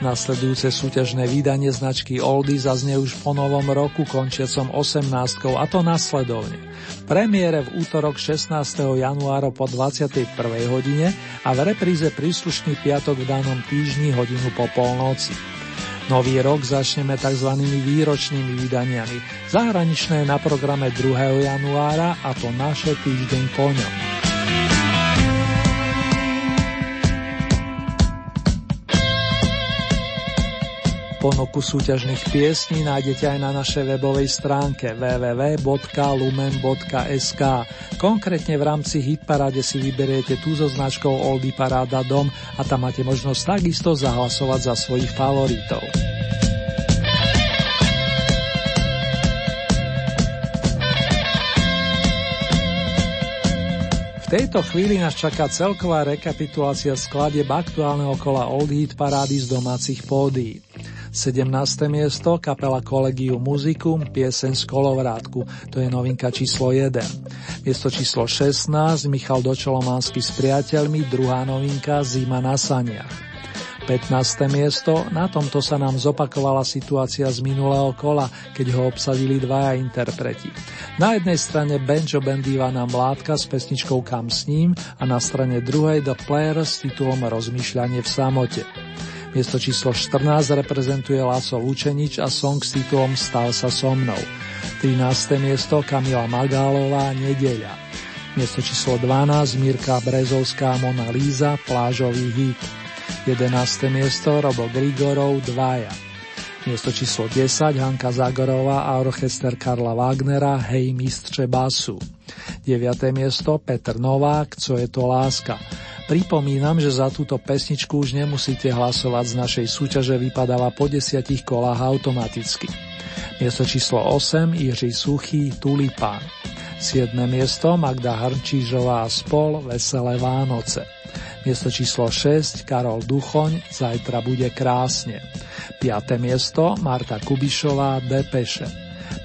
Nasledujúce súťažné vydanie značky Oldies zaznie už po novom roku končiacom osemnástkou, a to nasledovne. Premiére v útorok šestnásteho januára po dvadsiatej prvej hodine a v repríze príslušný piatok v danom týždni hodinu po polnoci. Nový rok začneme tzv. Výročnými vydaniami. Zahraničné na programe druhého januára, a to naše Týždeň po ňom. Ponuku súťažných piesní nájdete aj na našej webovej stránke w w w bodka lumen bodka es ká. Konkrétne v rámci Hitparáde si vyberiete tú so značkou Oldy Paráda Dom a tam máte možnosť takisto zahlasovať za svojich favoritov. V tejto chvíli nás čaká celková rekapitulácia skladieb aktuálneho kola Oldy Hitparády z domácich pódií. sedemnáste miesto, kapela Collegium Musicum, pieseň Z kolovrátku, to je novinka číslo jeden. Miesto číslo šestnásť, Michal Dočolomanský s priateľmi, druhá novinka Zima na saniach. pätnáste miesto, na tomto sa nám zopakovala situácia z minulého kola, keď ho obsadili dvaja interpreti. Na jednej strane Banjo Band Ivana Mládka s pesničkou Kam s ním a na strane druhej The Players s titulom Rozmýšľanie v samote. Miesto číslo štrnásť reprezentuje Laco Lučeničc a song s titulom Stal sa so mnou. trináste miesto, Kamila Magálová, Nedeľa. Miesto číslo dvanásť, Mirka Brezovská, Mona Líza, Plážový hit. jedenáste miesto, Robo Grigorov, Dvaja. Miesto číslo desať, Hanka Zagorová a orchester Karla Wagnera, Hej mistře basu. deviate miesto, Petr Novák, Co je to láska. Pripomínam, že za túto pesničku už nemusíte hlasovať, z našej súťaže vypadáva po desiatich kolách automaticky. Miesto číslo osem, Jiří Suchý, Tulipán. siedme miesto, Magda Hrnčířová a spol, Veselé Vánoce. Miesto číslo šesť, Karol Duchoň, Zajtra bude krásne. piate miesto, Marta Kubišová, Depeše.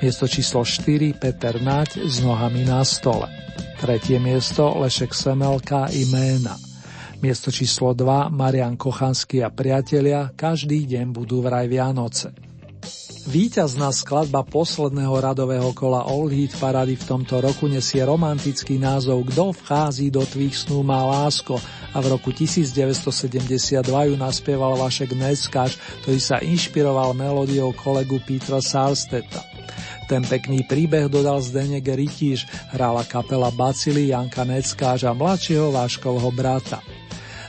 Miesto číslo štyri, Peter Nať, S nohami na stole. Tretie miesto, Lešek Semelka, Jména. Miesto číslo dva, Marian Kochanský a priatelia, každý deň budú vraj Vianoce. Víťazná skladba posledného radového kola Old Hit parády v tomto roku nesie romantický názov Kto vchází do tvých snú má lásko a v roku devätnásťsedemdesiatdva ju naspieval Vašek Neckáš, ktorý sa inšpiroval melódiou kolegu Petra Sarsteta. Ten pekný príbeh dodal Zdeněk Rytíš, hrála kapela Bacily Janka Neckáža, mladšieho Váškovho brata.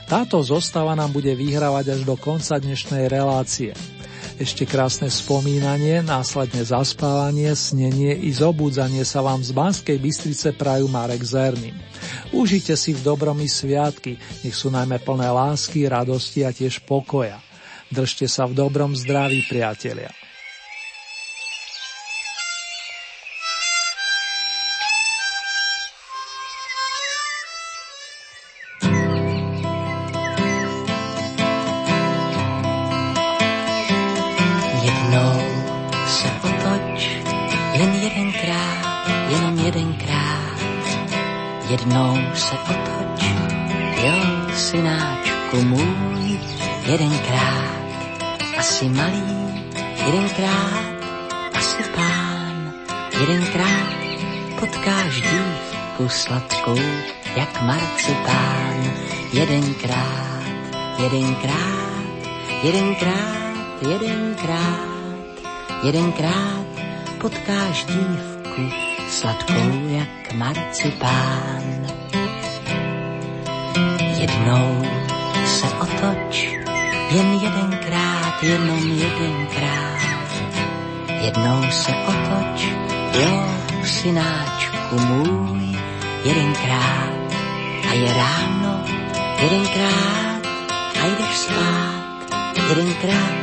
Táto zostava nám bude vyhrávať až do konca dnešnej relácie. Ešte krásne spomínanie, následne zaspávanie, snenie i zobudzanie sa vám z Banskej Bystrice prajú Marek Zárny. Užite si v dobrom i sviatky, nech sú najmä plné lásky, radosti a tiež pokoja. Držte sa v dobrom zdraví, priatelia. Jednou se otoč, jo, synáčku můj, jedenkrát, asi malý, jedenkrát, asi pán, jedenkrát potkáš dívku sladkou, jak marcipán, jedenkrát, jedenkrát, jedenkrát, jedenkrát, jedenkrát potkáš dívku sladkou jak marcipán. Jednou se otoč, jen jedenkrát, jenom jedenkrát. Jednou se otoč, jo, synáčku můj, jedenkrát. A je ráno, jedenkrát, a jdeš spát, jedenkrát.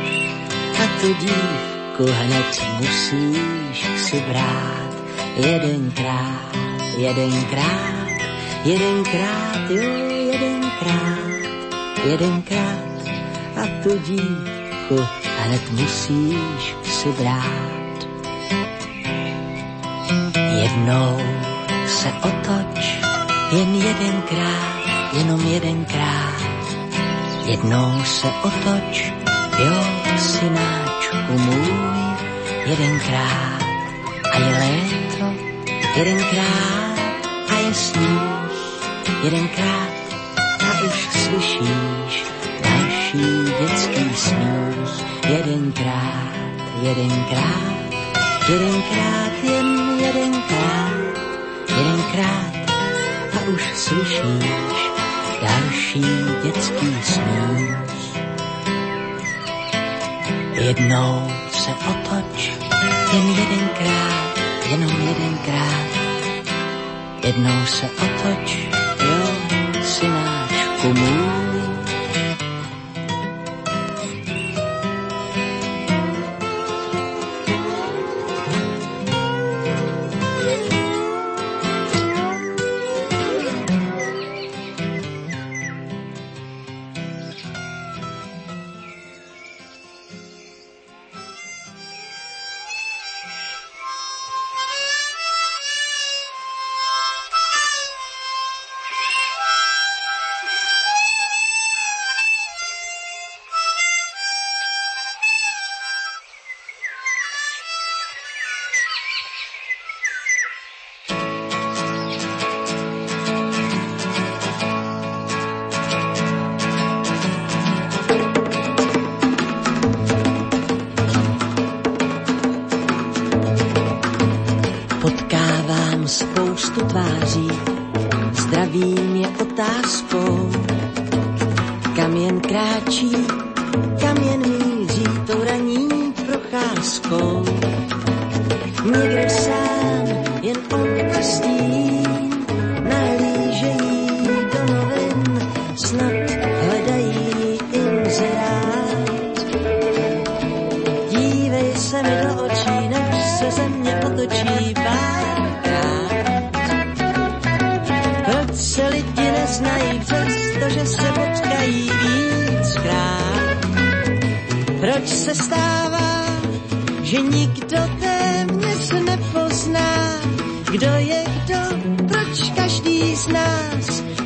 A tu dívku hned musíš si brát. Jedenkrát, jedenkrát, jedenkrát, jo, jedenkrát, jedenkrát a tu dívku hned musíš si brát. Jednou se otoč, jen jedenkrát, jenom jedenkrát. Jednou se otoč, jo, synáčku můj, jedenkrát. A je léto, jedenkrát, a je sníh, jedenkrát, a už slyšíš další dětský smích. Jedenkrát, jedenkrát, jedenkrát, jen jedenkrát, jedenkrát, a už slyšíš další dětský smích. Jednou se otoč, jen jedenkrát, jenom jedenkrát. Jednou se otoč, jo, synáčku můj.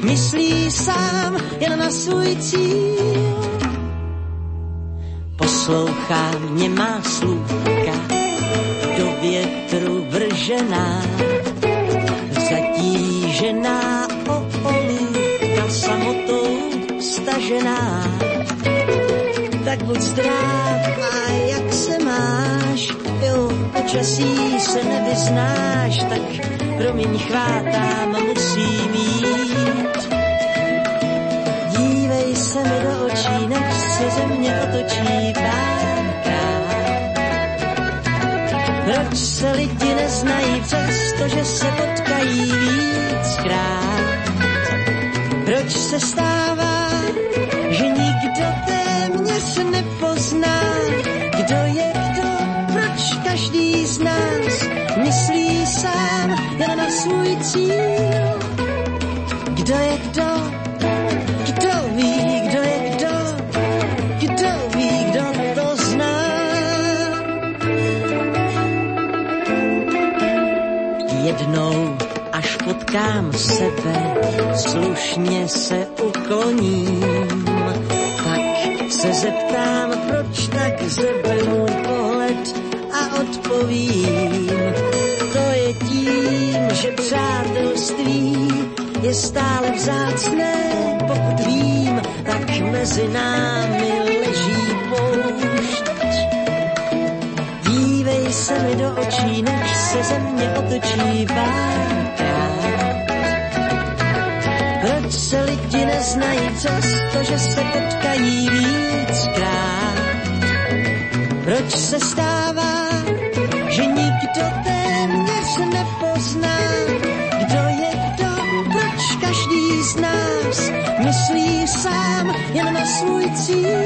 myslí sám jen na svůj cíl. Poslouchám, nemá slůvka, do větru vržená, zatížená okolívka, samotou stažená. Tak buď zdráv a jak se máš, jo, počasí se nevyznáš, tak promiň, chvátám, musím jít. Dívej se mi do očí, než se ze mě otočí pánka. Proč se lidi neznají, přestože se potkají víckrát? Proč se stává, že nikdo téměř nepozná, kdo je kdo, proč každý z nás myslí sám jen na svůj cíl? Kdo je kdo? Kdo ví, kdo je kdo? Kdo ví, kdo to zná? Jednou, až potkám sebe, slušně se ukloním. Pak se zeptám, proč tak zebe můj pohled, a odpovím. Že přátelství je stále vzácné, pokud vím, tak mezi námi leží poušť. Dívej se mi do očí, než se ze mě otočí bárka. Proč se lidi neznají, přestože se potkají víckrát? Proč se stává, že nikdo téměř nepozná, kdo je kdo, proč každý z nás myslí sám jen na svůj cíl?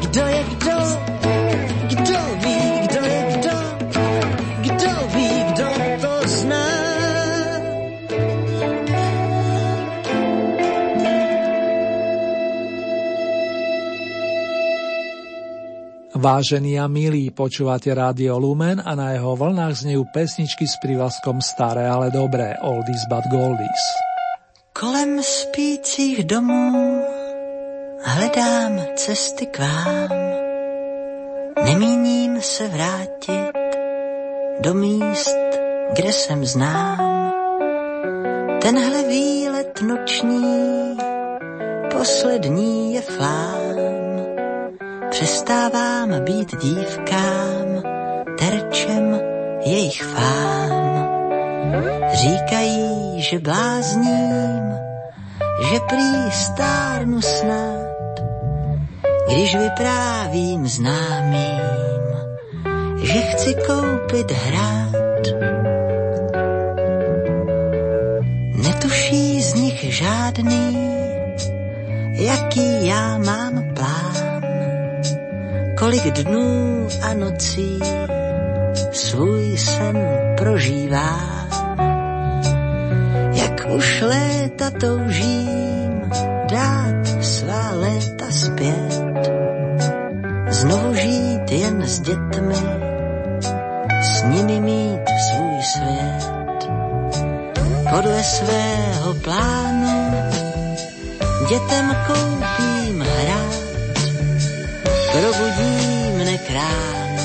Kdo je kdo, kdo ví, kdo je kdo, kdo ví, kdo to zná? Vážení a milí, počúvate Rádio Lumen a na jeho vlnách znejú pesničky s prívlaskom Staré, ale dobré, Oldies but Goldies. Kolem spících domů hledám cesty k vám. Nemíním se vrátit do míst, kde jsem znám. Tenhle výlet noční, poslední je flám. Přestávám být dívkám, terčem jejich fám. Říkají, že blázním, že prý stárnu snad, když vyprávím známým, že chci koupit hrad. Netuší z nich žádný, jaký já mám plán. Kolik dnů a nocí svůj sen prožívá, jak už léta toužím dát svá léta zpět, znovu žít jen s dětmi, s nimi mít svůj svět. Podle svého plánu dětem koupím hrát, probudí mne k ránu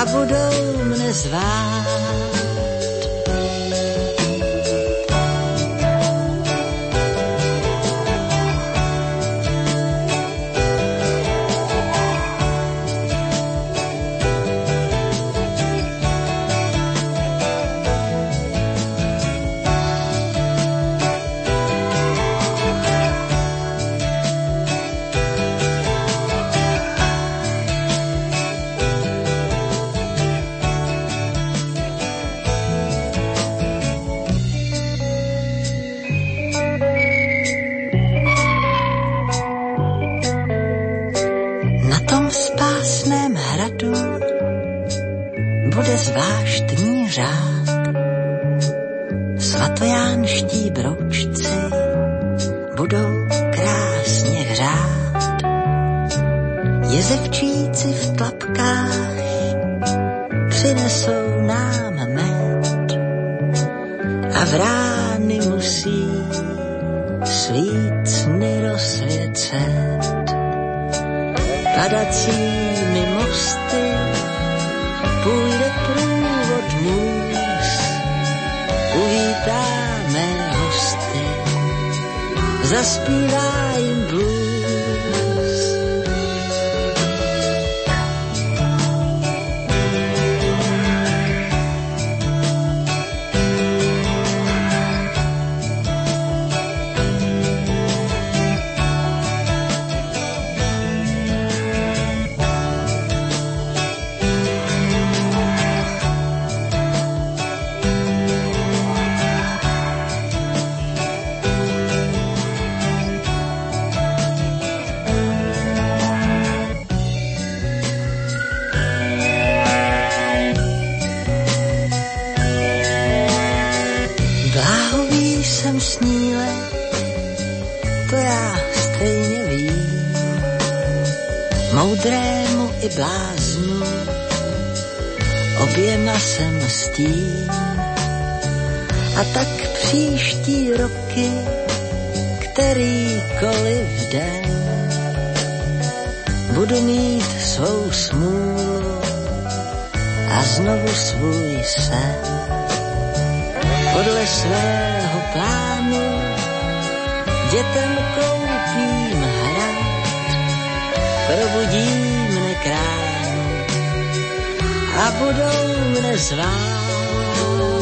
a budou mne zvát. Zvláštní řád, svatojánští broučci budou krásně hřát. Jezevčíci v tlapkách přinesou nám med a a v rány musí svícny rozsvěcet. Padacími mosty půjde průvod můz, uvítáme hosty, zaspívá jim blues. Moudrému i bláznu oběma jsem stín, a tak příští roky, kterýkoliv den, budu mít svou smůlu a znovu svůj sen. Podle svého plánu dětem koupím hra, probudím mne kránu a budou mne zvát.